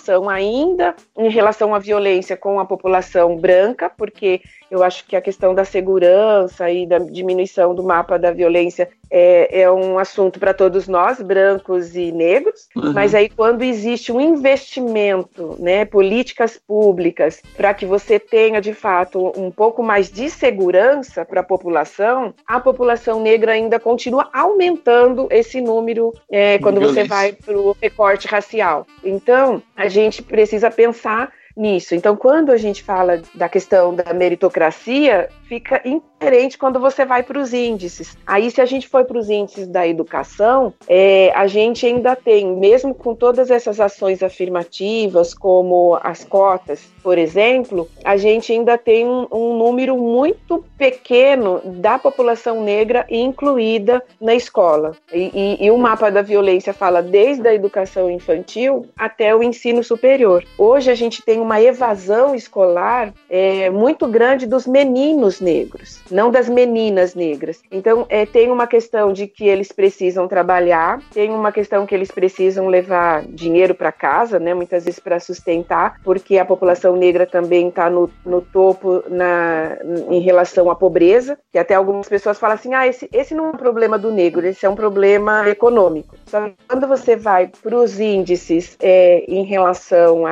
são ainda em relação à violência com a população branca, porque eu acho que a questão da segurança e da diminuição do mapa da violência é, é um assunto para todos nós, brancos e negros, uhum. mas aí quando existe um investimento, né, políticas públicas, para que você tenha de fato um pouco mais de segurança para a população, a população negra ainda continua aumentando esse número é, quando violência. Você vai para o recorte racial. Então, a gente precisa pensar nisso. Então, quando a gente fala da questão da meritocracia, fica diferente quando você vai para os índices. Aí, se a gente for para os índices da educação, é, a gente ainda tem, mesmo com todas essas ações afirmativas, como as cotas, por exemplo, a gente ainda tem um, um número muito pequeno da população negra incluída na escola. E, e, e o mapa da violência fala desde a educação infantil até o ensino superior. Hoje, a gente tem uma evasão escolar é, muito grande dos meninos negros, não das meninas negras. Então, é, tem uma questão de que eles precisam trabalhar, tem uma questão que eles precisam levar dinheiro para casa, né, muitas vezes para sustentar, porque a população negra também está no, no topo na, em relação à pobreza, que até algumas pessoas falam assim, ah, esse, esse não é um problema do negro, esse é um problema econômico. Só que quando você vai para os índices é, em relação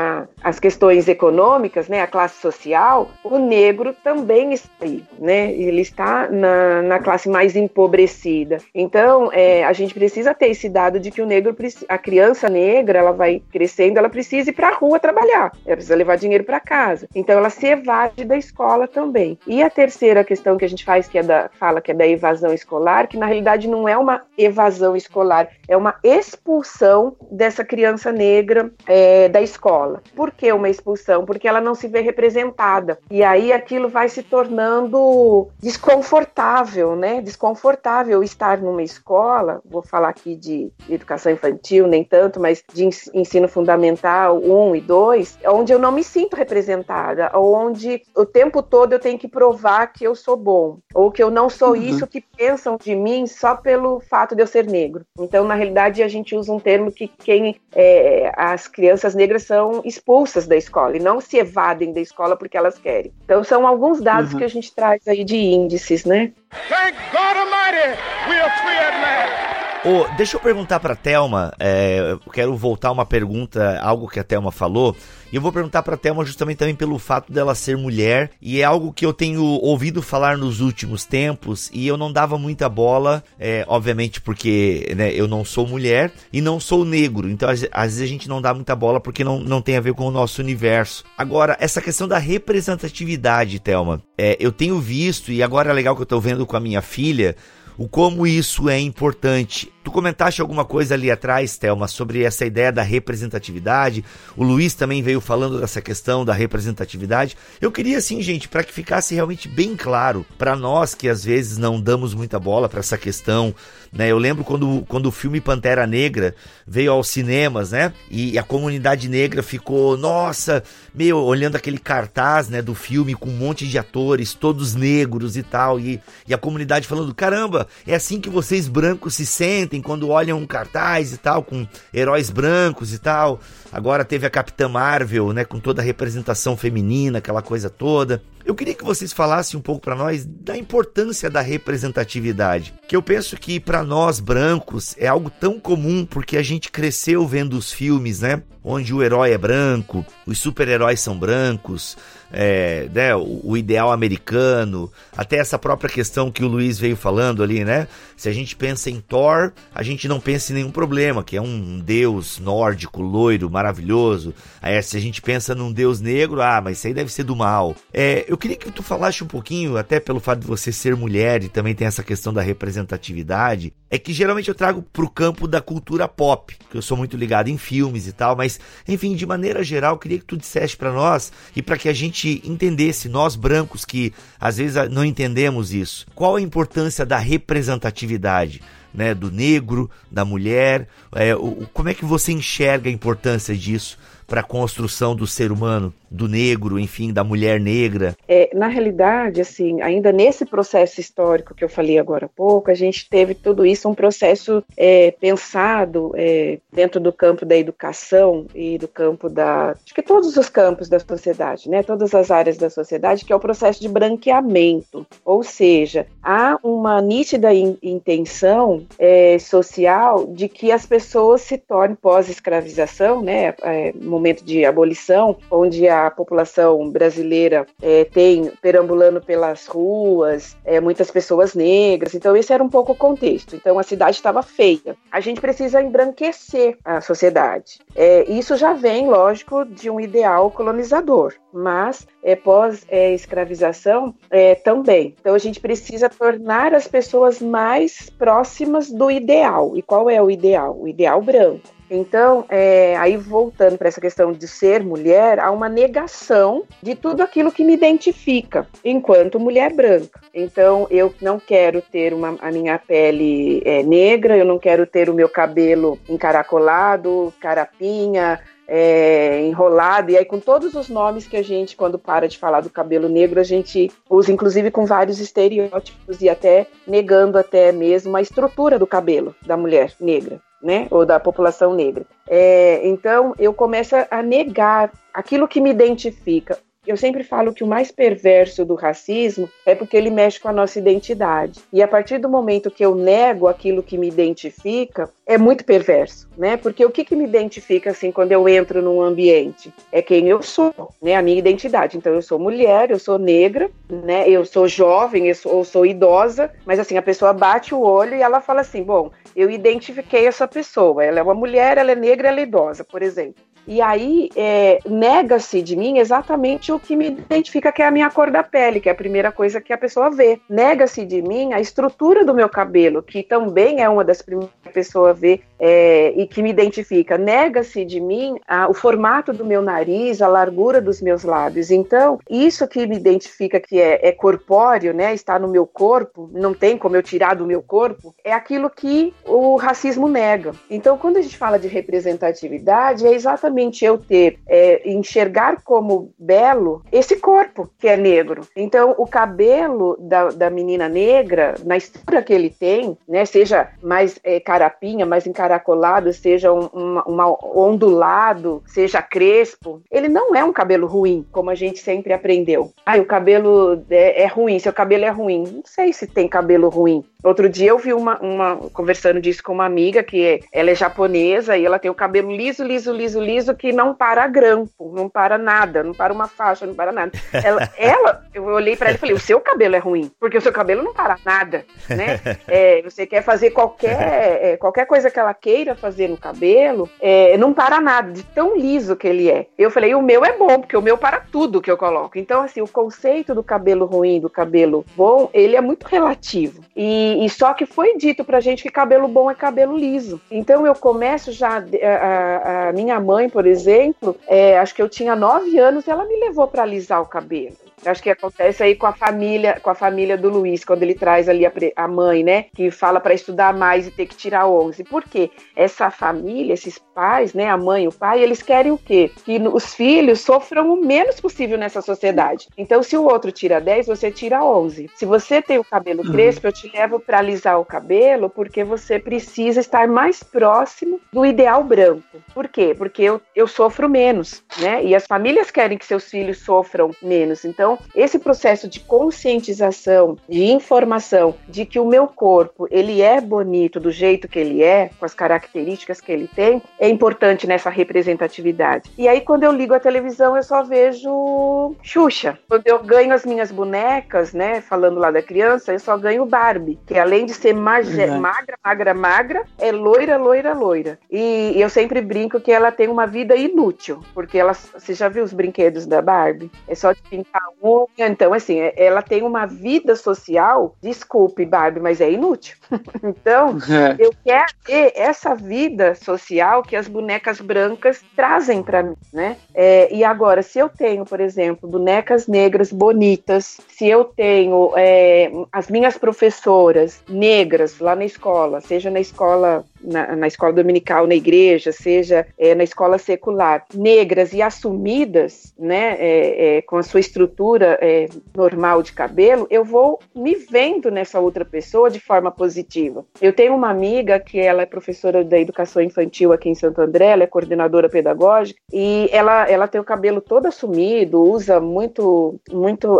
às questões econômicas, né, a classe social, o negro também está aí, né? Ele está na, na classe mais empobrecida. Então, é, a gente precisa ter esse dado de que o negro, a criança negra, ela vai crescendo, ela precisa ir para a rua trabalhar, ela precisa levar dinheiro para casa. Então, ela se evade da escola também. E a terceira questão que a gente faz, que é da, fala que é da evasão escolar, que na realidade não é uma evasão escolar, é uma expulsão dessa criança negra é, da escola. Por que uma expulsão? Porque ela não se vê representada. E aí aquilo vai se tornando desconfortável, né? Desconfortável estar numa escola, vou falar aqui de educação infantil, nem tanto, mas de ensino fundamental um e dois, onde eu não me sinto representada, onde o tempo todo eu tenho que provar que eu sou bom, ou que eu não sou uhum. isso que pensam de mim só pelo fato de eu ser negro. Então, na realidade, a gente usa um termo que quem é, as crianças negras são expulsas da escola e não se evadem da escola porque elas querem. Então, são alguns dados uhum. que a gente traz aí de índices, né? Thank God Almighty, we are free at last. Oh, deixa eu perguntar para a Thelma, é, eu quero voltar uma pergunta, algo que a Thelma falou, e eu vou perguntar para a Thelma justamente também pelo fato dela ser mulher, e é algo que eu tenho ouvido falar nos últimos tempos, e eu não dava muita bola, é, obviamente porque, né, eu não sou mulher e não sou negro, então às, às vezes a gente não dá muita bola porque não, não tem a ver com o nosso universo. Agora, essa questão da representatividade, Thelma, é, eu tenho visto, e agora é legal que eu estou vendo com a minha filha, o como isso é importante. Tu comentaste alguma coisa ali atrás, Thelma, sobre essa ideia da representatividade. O Luiz também veio falando dessa questão da representatividade. Eu queria, assim, gente, para que ficasse realmente bem claro para nós que às vezes não damos muita bola para essa questão, né? Eu lembro quando, quando o filme Pantera Negra veio aos cinemas, né? E a comunidade negra ficou, nossa, meu, olhando aquele cartaz, né, do filme com um monte de atores, todos negros e tal, e, e a comunidade falando, caramba, é assim que vocês brancos se sentem quando olham um cartaz e tal, com heróis brancos e tal. Agora teve a Capitã Marvel, né, com toda a representação feminina, aquela coisa toda. Eu queria que vocês falassem um pouco para nós da importância da representatividade, que eu penso que para nós brancos é algo tão comum, porque a gente cresceu vendo os filmes, né, onde o herói é branco, os super-heróis são brancos, é, né, o, o ideal americano, até essa própria questão que o Luiz veio falando ali, né? Se a gente pensa em Thor, a gente não pensa em nenhum problema, que é um deus nórdico, loiro, maravilhoso. Aí, se a gente pensa num deus negro, ah, mas isso aí deve ser do mal. É, eu queria que tu falasse um pouquinho, até pelo fato de você ser mulher e também tem essa questão da representatividade, é que geralmente eu trago pro campo da cultura pop, que eu sou muito ligado em filmes e tal, mas, enfim, de maneira geral, eu queria que tu dissesse para nós e para que a gente entendesse, nós brancos que às vezes não entendemos isso, qual a importância da representatividade, né, do negro, da mulher, é, o, como é que você enxerga a importância disso para a construção do ser humano, do negro, enfim, da mulher negra? É, na realidade, assim, ainda nesse processo histórico que eu falei agora há pouco, a gente teve tudo isso, um processo é, pensado é, dentro do campo da educação e do campo da... acho que todos os campos da sociedade, né, todas as áreas da sociedade, que é o processo de branqueamento, ou seja, há uma nítida in, intenção é, social de que as pessoas se tornem pós-escravização, né, é, movimento de abolição, onde a população brasileira é, tem perambulando pelas ruas, é, muitas pessoas negras. Então esse era um pouco o contexto. Então a cidade estava feia. A gente precisa embranquecer a sociedade. É, isso já vem, lógico, de um ideal colonizador, mas é, pós-escravização é, é, também. Então a gente precisa tornar as pessoas mais próximas do ideal. E qual é o ideal? O ideal branco. Então, é, aí voltando para essa questão de ser mulher, há uma negação de tudo aquilo que me identifica enquanto mulher branca. Então, eu não quero ter uma, a minha pele é, negra, eu não quero ter o meu cabelo encaracolado, carapinha, É, enrolado, e aí com todos os nomes que a gente, quando para de falar do cabelo negro, a gente usa, inclusive com vários estereótipos e até negando até mesmo a estrutura do cabelo da mulher negra, né, ou da população negra. É, então eu começo a negar aquilo que me identifica. Eu sempre falo que o mais perverso do racismo é porque ele mexe com a nossa identidade. E a partir do momento que eu nego aquilo que me identifica, é muito perverso, né? Porque o que, que me identifica, assim, quando eu entro num ambiente? É quem eu sou, né? A minha identidade. Então, eu sou mulher, eu sou negra, né? Eu sou jovem, eu sou, eu sou idosa. Mas, assim, a pessoa bate o olho e ela fala assim, bom, eu identifiquei essa pessoa. Ela é uma mulher, ela é negra, ela é idosa, por exemplo. E aí, é, nega-se de mim exatamente o que me identifica, que é a minha cor da pele, que é a primeira coisa que a pessoa vê. Nega-se de mim a estrutura do meu cabelo, que também é uma das primeiras que a pessoa vê é, e que me identifica. Nega-se de mim a, o formato do meu nariz, a largura dos meus lábios. Então, isso que me identifica, que é, é corpóreo, né, está no meu corpo, não tem como eu tirar do meu corpo, é aquilo que o racismo nega. Então, quando a gente fala de representatividade, é exatamente eu ter, é, enxergar como belo esse corpo que é negro. Então, o cabelo da, da menina negra, na estrutura que ele tem, né, seja mais é, carapinha, mais encaracolado, seja um, uma, uma ondulado, seja crespo, ele não é um cabelo ruim, como a gente sempre aprendeu. Ah, o cabelo é, é ruim, seu cabelo é ruim. Não sei se tem cabelo ruim. Outro dia eu vi uma, uma conversando disso com uma amiga, que é, ela é japonesa e ela tem o cabelo liso, liso, liso, liso, que não para grampo, não para nada, não para uma faixa, não para nada. Ela, ela eu olhei para ela e falei, o seu cabelo é ruim, porque o seu cabelo não para nada, né? É, você quer fazer qualquer, é, qualquer coisa que ela queira fazer no cabelo, é, não para nada, de tão liso que ele é. Eu falei, o meu é bom, porque o meu para tudo que eu coloco. Então, assim, o conceito do cabelo ruim, do cabelo bom, ele é muito relativo. E, e só que foi dito pra gente que cabelo bom é cabelo liso. Então, eu começo já, a, a minha mãe, por exemplo, é, acho que eu tinha nove anos e ela me levou para alisar o cabelo. Acho que acontece aí com a família, com a família do Luiz, quando ele traz ali a, pre, a mãe, né, que fala para estudar mais e ter que tirar onze. Por quê? Essa família, esses pais, né, a mãe e o pai, eles querem o quê? Que os filhos sofram o menos possível nessa sociedade. Então, se o outro tira dez, você tira onze. Se você tem o cabelo crespo, eu te levo para alisar o cabelo, porque você precisa estar mais próximo do ideal branco. Por quê? Porque eu, eu sofro menos, né? E as famílias querem que seus filhos sofram menos. Então, esse processo de conscientização, de informação, de que o meu corpo, ele é bonito do jeito que ele é, com as características que ele tem, é importante nessa representatividade. E aí, quando eu ligo a televisão, eu só vejo Xuxa. Quando eu ganho as minhas bonecas, né, falando lá da criança, eu só ganho Barbie, que além de ser mage- uhum. magra, magra, magra, é loira, loira, loira. E eu sempre brinco que ela tem uma vida inútil, porque ela, você já viu os brinquedos da Barbie? É só de pintar o Então, assim, ela tem uma vida social, desculpe, Barbie, mas é inútil. Então, eu quero ter essa vida social que as bonecas brancas trazem para mim, né? É, e agora, se eu tenho, por exemplo, bonecas negras bonitas, se eu tenho é, as minhas professoras negras lá na escola, seja na escola... Na, na escola dominical, na igreja, seja é, na escola secular, negras e assumidas, né, é, é, com a sua estrutura é, normal de cabelo, eu vou me vendo nessa outra pessoa de forma positiva. Eu tenho uma amiga que ela é professora da educação infantil aqui em Santo André, ela é coordenadora pedagógica, e ela, ela tem o cabelo todo assumido, usa muito, muito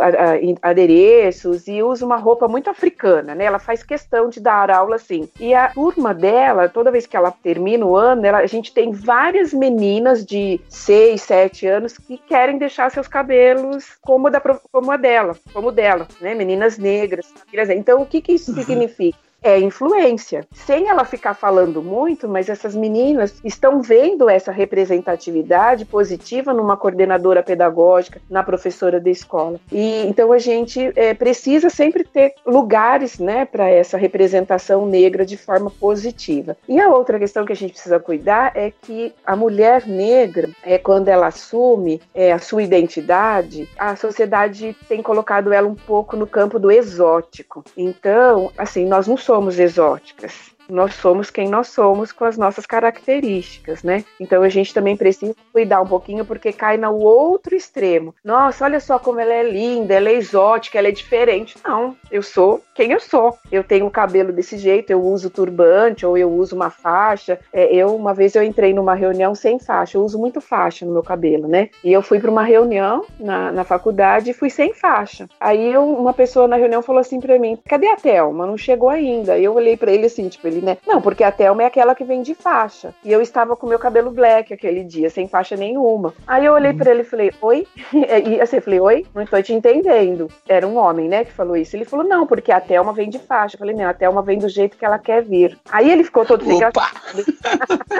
adereços e usa uma roupa muito africana, né, ela faz questão de dar aula assim. E a turma dela toda vez que ela termina o ano, ela, a gente tem várias meninas de seis, sete anos que querem deixar seus cabelos como, da, como a dela, como dela, né? Meninas negras. Então, o que, que isso significa? É influência. Sem ela ficar falando muito, mas essas meninas estão vendo essa representatividade positiva numa coordenadora pedagógica, na professora da escola. E então a gente é, precisa sempre ter lugares, né, para essa representação negra de forma positiva. E a outra questão que a gente precisa cuidar é que a mulher negra, é, quando ela assume é, a sua identidade, a sociedade tem colocado ela um pouco no campo do exótico. Então, assim, nós não somos somos exóticas. Nós somos quem nós somos com as nossas características, né? Então a gente também precisa cuidar um pouquinho porque cai no outro extremo. Nossa, olha só como ela é linda, ela é exótica, ela é diferente. Não, eu sou quem eu sou. Eu tenho o cabelo desse jeito, eu uso turbante ou eu uso uma faixa. É, eu, uma vez eu entrei numa reunião sem faixa, eu uso muito faixa no meu cabelo, né? E eu fui para uma reunião na, na faculdade e fui sem faixa. Aí eu, uma pessoa na reunião falou assim para mim, cadê a Thelma? Não chegou ainda. E eu olhei para ele assim, tipo, ele né? Não, porque a Thelma é aquela que vem de faixa. E eu estava com meu cabelo black aquele dia, sem faixa nenhuma. Aí eu olhei pra ele e falei, oi? E assim, eu falei, oi? Não estou te entendendo. Era um homem, né, que falou isso. Ele falou, não, porque a Thelma vem de faixa. Eu falei, não, a Thelma vem do jeito que ela quer vir. Aí ele ficou todo sem graça.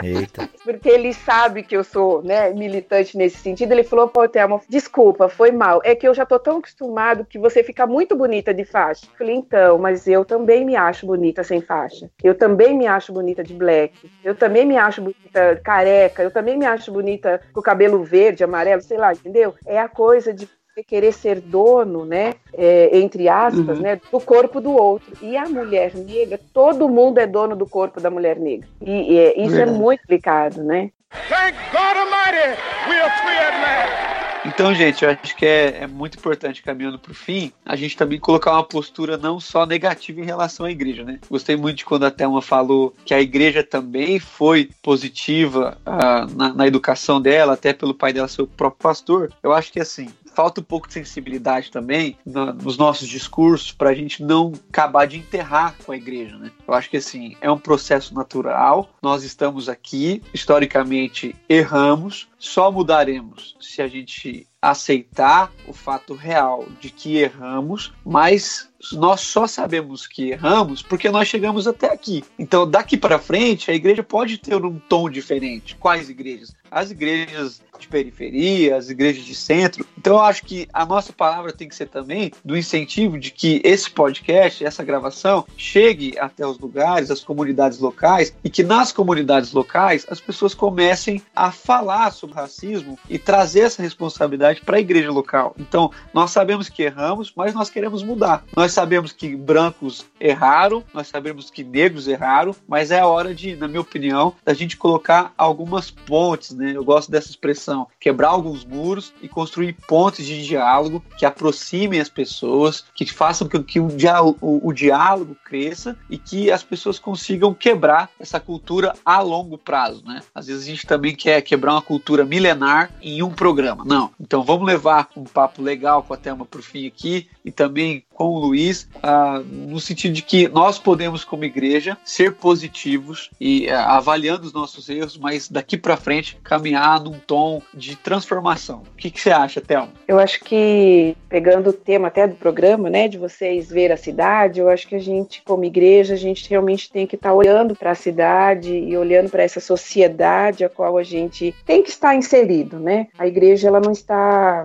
Eita. Porque ele sabe que eu sou, né, militante nesse sentido. Ele falou, pô, Thelma, desculpa, foi mal. É que eu já tô tão acostumado que você fica muito bonita de faixa. Eu falei, então, mas eu também me acho bonita sem faixa. Eu também Eu também me acho bonita de black, eu também me acho bonita careca, eu também me acho bonita com o cabelo verde, amarelo, sei lá, entendeu? É a coisa de querer ser dono, né, é, entre aspas, uhum. né, do corpo do outro. E a mulher negra, todo mundo é dono do corpo da mulher negra. E, e isso é, é muito complicado, né? Thank God Almighty, we are free at last. Então, gente, eu acho que é, é muito importante, caminhando para o fim, a gente também colocar uma postura não só negativa em relação à igreja, né? Gostei muito de quando a Thelma falou que a igreja também foi positiva ah, na, na educação dela, até pelo pai dela ser o próprio pastor. Eu acho que, assim, falta um pouco de sensibilidade também na, nos nossos discursos para a gente não acabar de enterrar com a igreja, né? Eu acho que, assim, é um processo natural. Nós estamos aqui, historicamente erramos, só mudaremos se a gente aceitar o fato real de que erramos, mas nós só sabemos que erramos porque nós chegamos até aqui. Então, daqui para frente, a igreja pode ter um tom diferente. Quais igrejas? As igrejas de periferia, as igrejas de centro. Então, eu acho que a nossa palavra tem que ser também do incentivo de que esse podcast, essa gravação, chegue até os lugares, as comunidades locais, e que nas comunidades locais as pessoas comecem a falar sobre racismo e trazer essa responsabilidade para a igreja local. Então, nós sabemos que erramos, mas nós queremos mudar. Nós sabemos que brancos erraram, nós sabemos que negros erraram, mas é a hora de, na minha opinião, da gente colocar algumas pontes, né? Eu gosto dessa expressão, quebrar alguns muros e construir pontes de diálogo que aproximem as pessoas, que façam com que o diálogo, o diálogo cresça e que as pessoas consigam quebrar essa cultura a longo prazo, né? Às vezes a gente também quer quebrar uma cultura milenar em um programa. Não. Então, Então vamos levar um papo legal com a Thelma para o fim aqui e também com o Luiz, ah, no sentido de que nós podemos, como igreja, ser positivos e ah, avaliando os nossos erros, mas daqui para frente caminhar num tom de transformação. O que, que você acha, Thelma? Eu acho que, pegando o tema até do programa, né, de vocês ver a cidade, eu acho que a gente, como igreja, a gente realmente tem que estar tá olhando para a cidade e olhando para essa sociedade a qual a gente tem que estar inserido, né? A igreja, ela não está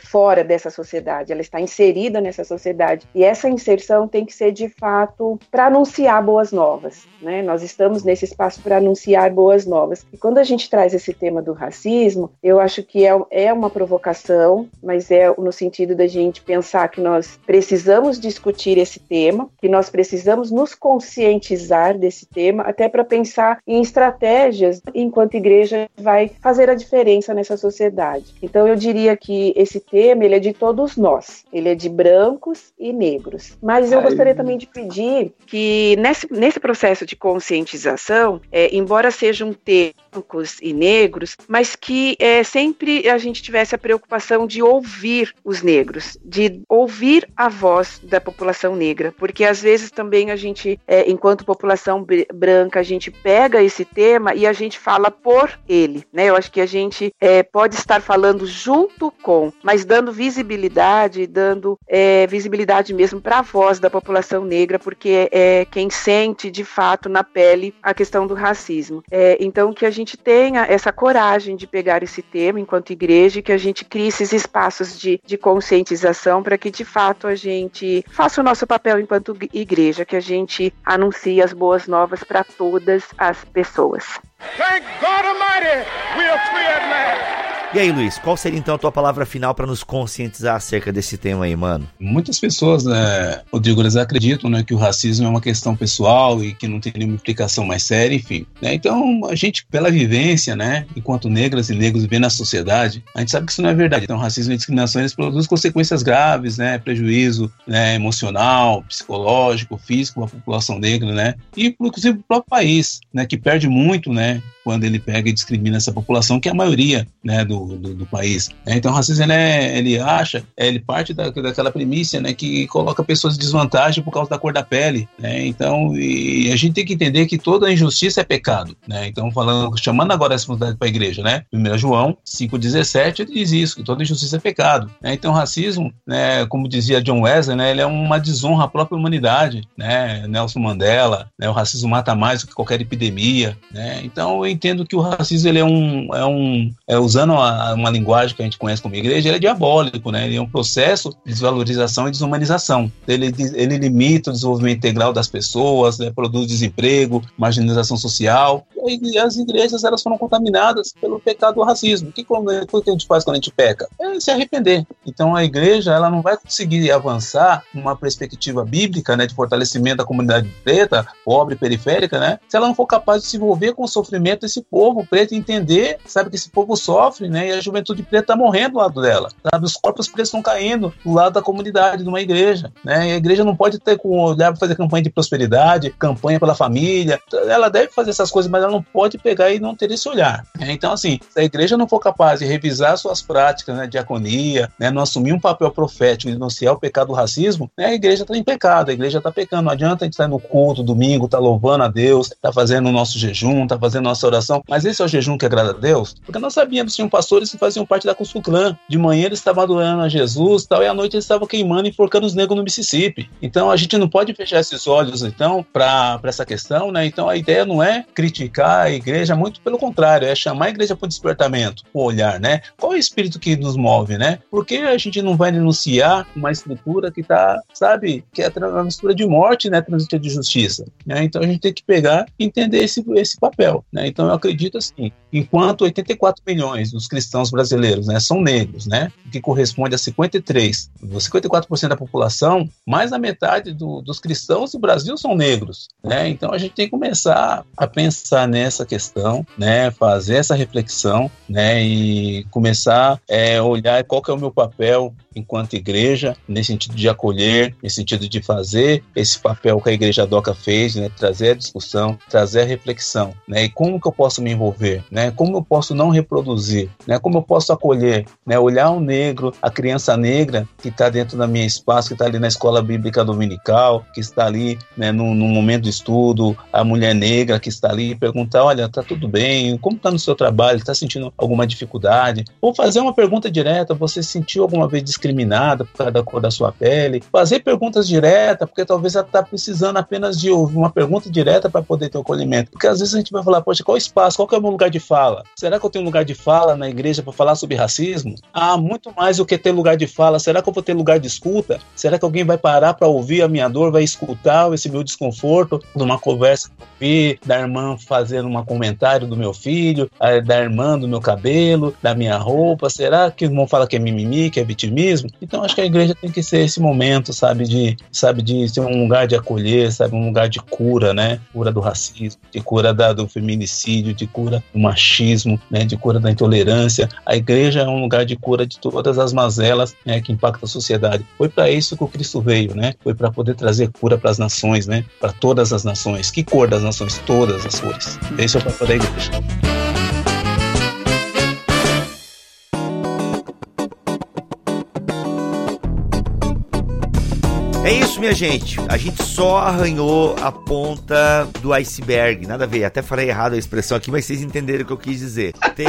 fora dessa sociedade, ela está inserida nessa sociedade, e essa inserção tem que ser de fato para anunciar boas novas, né? Nós estamos nesse espaço para anunciar boas novas, e quando a gente traz esse tema do racismo, eu acho que é, é uma provocação, mas é no sentido da gente pensar que nós precisamos discutir esse tema, que nós precisamos nos conscientizar desse tema, até para pensar em estratégias enquanto igreja vai fazer a diferença nessa sociedade. Então eu diria que esse esse tema, ele é de todos nós. Ele é de brancos e negros. Mas eu Ai. gostaria também de pedir que nesse, nesse processo de conscientização, é, embora sejam brancos e negros, mas que é, sempre a gente tivesse a preocupação de ouvir os negros, de ouvir a voz da população negra, porque às vezes também a gente, é, enquanto população branca, a gente pega esse tema e a gente fala por ele, né? Eu acho que a gente é, pode estar falando junto com, mas dando visibilidade, dando é, visibilidade mesmo para a voz da população negra, porque é, é quem sente de fato na pele a questão do racismo. É, então que a gente tenha essa coragem de pegar esse tema enquanto igreja e que a gente crie esses espaços de, de conscientização para que de fato a gente faça o nosso papel enquanto igreja, que a gente anuncie as boas novas para todas as pessoas. Thank God Almighty, we're a free at last. E aí, Luiz, qual seria então a tua palavra final para nos conscientizar acerca desse tema aí, mano? Muitas pessoas, né, Rodrigo, elas acreditam, né, que o racismo é uma questão pessoal e que não tem nenhuma implicação mais séria, enfim, né? Então, a gente, pela vivência, né, enquanto negras e negros vivendo na sociedade, a gente sabe que isso não é verdade. Então, racismo e discriminação, eles produzem consequências graves, né, prejuízo, né, emocional, psicológico, físico, à população negra, né, e inclusive o próprio país, né, que perde muito, né, quando ele pega e discrimina essa população, que é a maioria, né, do, do, do país. Então, o racismo, né, ele acha, ele parte da, daquela premissa, né, que coloca pessoas em desvantagem por causa da cor da pele, né? Então, e a gente tem que entender que toda injustiça é pecado, né? Então, falando, chamando agora a responsabilidade para a igreja, né? primeiro João cinco dezessete diz isso, que toda injustiça é pecado, né? Então, o racismo, né, como dizia John Wesley, né, ele é uma desonra à própria humanidade, né? Nelson Mandela, né, o racismo mata mais do que qualquer epidemia, né? Então, eu entendo que o racismo, ele é um, é um é, usando uma, uma linguagem que a gente conhece como igreja, ele é diabólico, né? Ele é um processo de desvalorização e desumanização. Ele, ele limita o desenvolvimento integral das pessoas, né? Produz desemprego, marginalização social. E as igrejas, elas foram contaminadas pelo pecado do racismo. O que, o que a gente faz quando a gente peca? É se arrepender. Então, a igreja, ela não vai conseguir avançar numa perspectiva bíblica, né, de fortalecimento da comunidade preta, pobre, periférica, né, se ela não for capaz de se envolver com o sofrimento desse povo preto, entender, sabe, que esse povo sofre, né, e a juventude preta está morrendo do lado dela, sabe, os corpos pretos estão caindo do lado da comunidade, de uma igreja, né, e a igreja não pode ter com olhar para fazer campanha de prosperidade, campanha pela família, ela deve fazer essas coisas, mas ela não pode pegar e não ter esse olhar, né? Então, assim, se a igreja não for capaz de revisar suas práticas, né, de diaconia, né, não assumir um papel profético e denunciar o pecado do racismo, né, a igreja está em pecado, a igreja está pecando, não adianta a gente estar no culto domingo, estar louvando a Deus, estar fazendo o nosso jejum, estar fazendo nossa oração, mas esse é o jejum que agrada a Deus? Porque nós sabíamos que tinham pastores que faziam parte da Cuscuclã, de manhã eles estavam adorando a Jesus, tal, e à noite eles estavam queimando e enforcando os negros no Mississippi. Então, a gente não pode fechar esses olhos, então, para essa questão, né? Então, a ideia não é criticar a igreja, muito pelo contrário, é chamar a igreja para o despertamento, o olhar, né? Qual é o espírito que nos move, né? Por que a gente não vai denunciar uma estrutura que está, sabe, que é uma mistura de morte, né, transitante de justiça, né? Então, a gente tem que pegar e entender esse, esse papel, né? Então, eu acredito assim, enquanto oitenta e quatro milhões dos cristãos brasileiros, né, são negros, né, que corresponde a cinquenta e três, cinquenta e quatro por cento da população, mais da metade do, dos cristãos do Brasil são negros, né? Então, a gente tem que começar a pensar nessa questão, né, fazer essa reflexão, né, e começar a é, olhar qual que é o meu papel enquanto igreja, nesse sentido de acolher, nesse sentido de fazer esse papel que a igreja DOCA fez, né, trazer a discussão, trazer a reflexão, né, e como que eu posso me envolver, né, como eu posso não reproduzir, né, como eu posso acolher, né, olhar o negro, a criança negra que está dentro da minha espaço, que está ali na escola bíblica dominical, que está ali, né, no, no momento do estudo, a mulher negra que está ali, perguntar, olha, tá tudo bem, como está no seu trabalho, está sentindo alguma dificuldade, ou fazer uma pergunta direta, você sentiu alguma vez discriminação discriminada por causa da cor da sua pele, fazer perguntas diretas, porque talvez ela está precisando apenas de uma pergunta direta para poder ter o acolhimento, porque às vezes a gente vai falar, poxa, qual é o espaço, qual que é o meu lugar de fala? Será que eu tenho lugar de fala na igreja para falar sobre racismo? Ah, muito mais do que ter lugar de fala, será que eu vou ter lugar de escuta? Será que alguém vai parar para ouvir a minha dor, vai escutar esse meu desconforto de uma conversa que eu vi, da irmã fazendo um comentário do meu filho, da irmã do meu cabelo, da minha roupa, será que vão falar que é mimimi, que é vitimismo? Então, acho que a igreja tem que ser esse momento, sabe, de, sabe, de ser um lugar de acolher, sabe, um lugar de cura, né, cura do racismo, de cura da, do feminicídio, de cura do machismo. machismo, né, de cura da intolerância. A igreja é um lugar de cura de todas as mazelas, né, que impactam a sociedade. Foi para isso que o Cristo veio, né? Foi para poder trazer cura para as nações, né? Para todas as nações. Que cor das nações? Todas as cores. Esse é o papel da igreja. É isso, minha gente. A gente só arranhou a ponta do iceberg. Nada a ver. Até falei errado a expressão aqui, mas vocês entenderam o que eu quis dizer. Tem,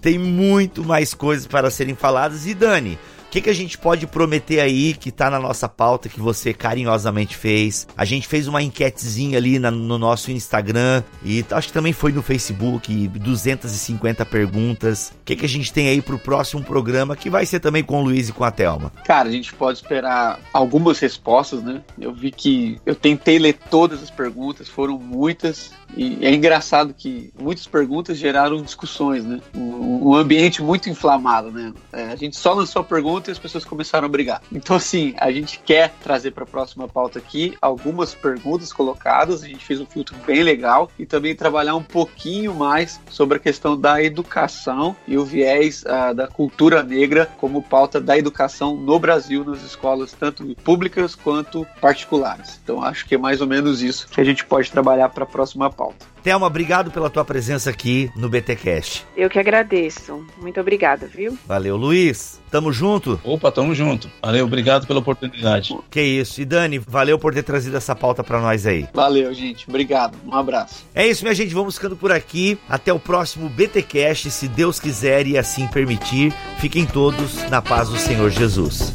tem muito mais coisas para serem faladas. E, Dani, o que, que a gente pode prometer aí que tá na nossa pauta, que você carinhosamente fez? A gente fez uma enquetezinha ali na, no nosso Instagram e acho que também foi no Facebook, duzentas e cinquenta perguntas. O que, que a gente tem aí pro próximo programa, que vai ser também com o Luiz e com a Thelma? Cara, a gente pode esperar algumas respostas, né? Eu vi que eu tentei ler todas as perguntas, foram muitas. E é engraçado que muitas perguntas geraram discussões, né? Um, um ambiente muito inflamado, né? É, a gente só lançou a pergunta e as pessoas começaram a brigar. Então, assim, a gente quer trazer para a próxima pauta aqui algumas perguntas colocadas, a gente fez um filtro bem legal e também trabalhar um pouquinho mais sobre a questão da educação e o viés uh, da cultura negra como pauta da educação no Brasil, nas escolas tanto públicas quanto particulares. Então, acho que é mais ou menos isso que a gente pode trabalhar para a próxima pauta. Thelma, obrigado pela tua presença aqui no BTCast. Eu que agradeço. Muito obrigado, viu? Valeu, Luiz. Tamo junto? Opa, tamo junto. Valeu, obrigado pela oportunidade. Que isso. E Dani, valeu por ter trazido essa pauta pra nós aí. Valeu, gente. Obrigado. Um abraço. É isso, minha gente. Vamos ficando por aqui. Até o próximo BTCast, se Deus quiser e assim permitir. Fiquem todos na paz do Senhor Jesus.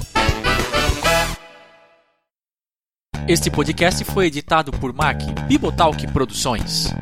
Este podcast foi editado por Mark Bibotalk Produções.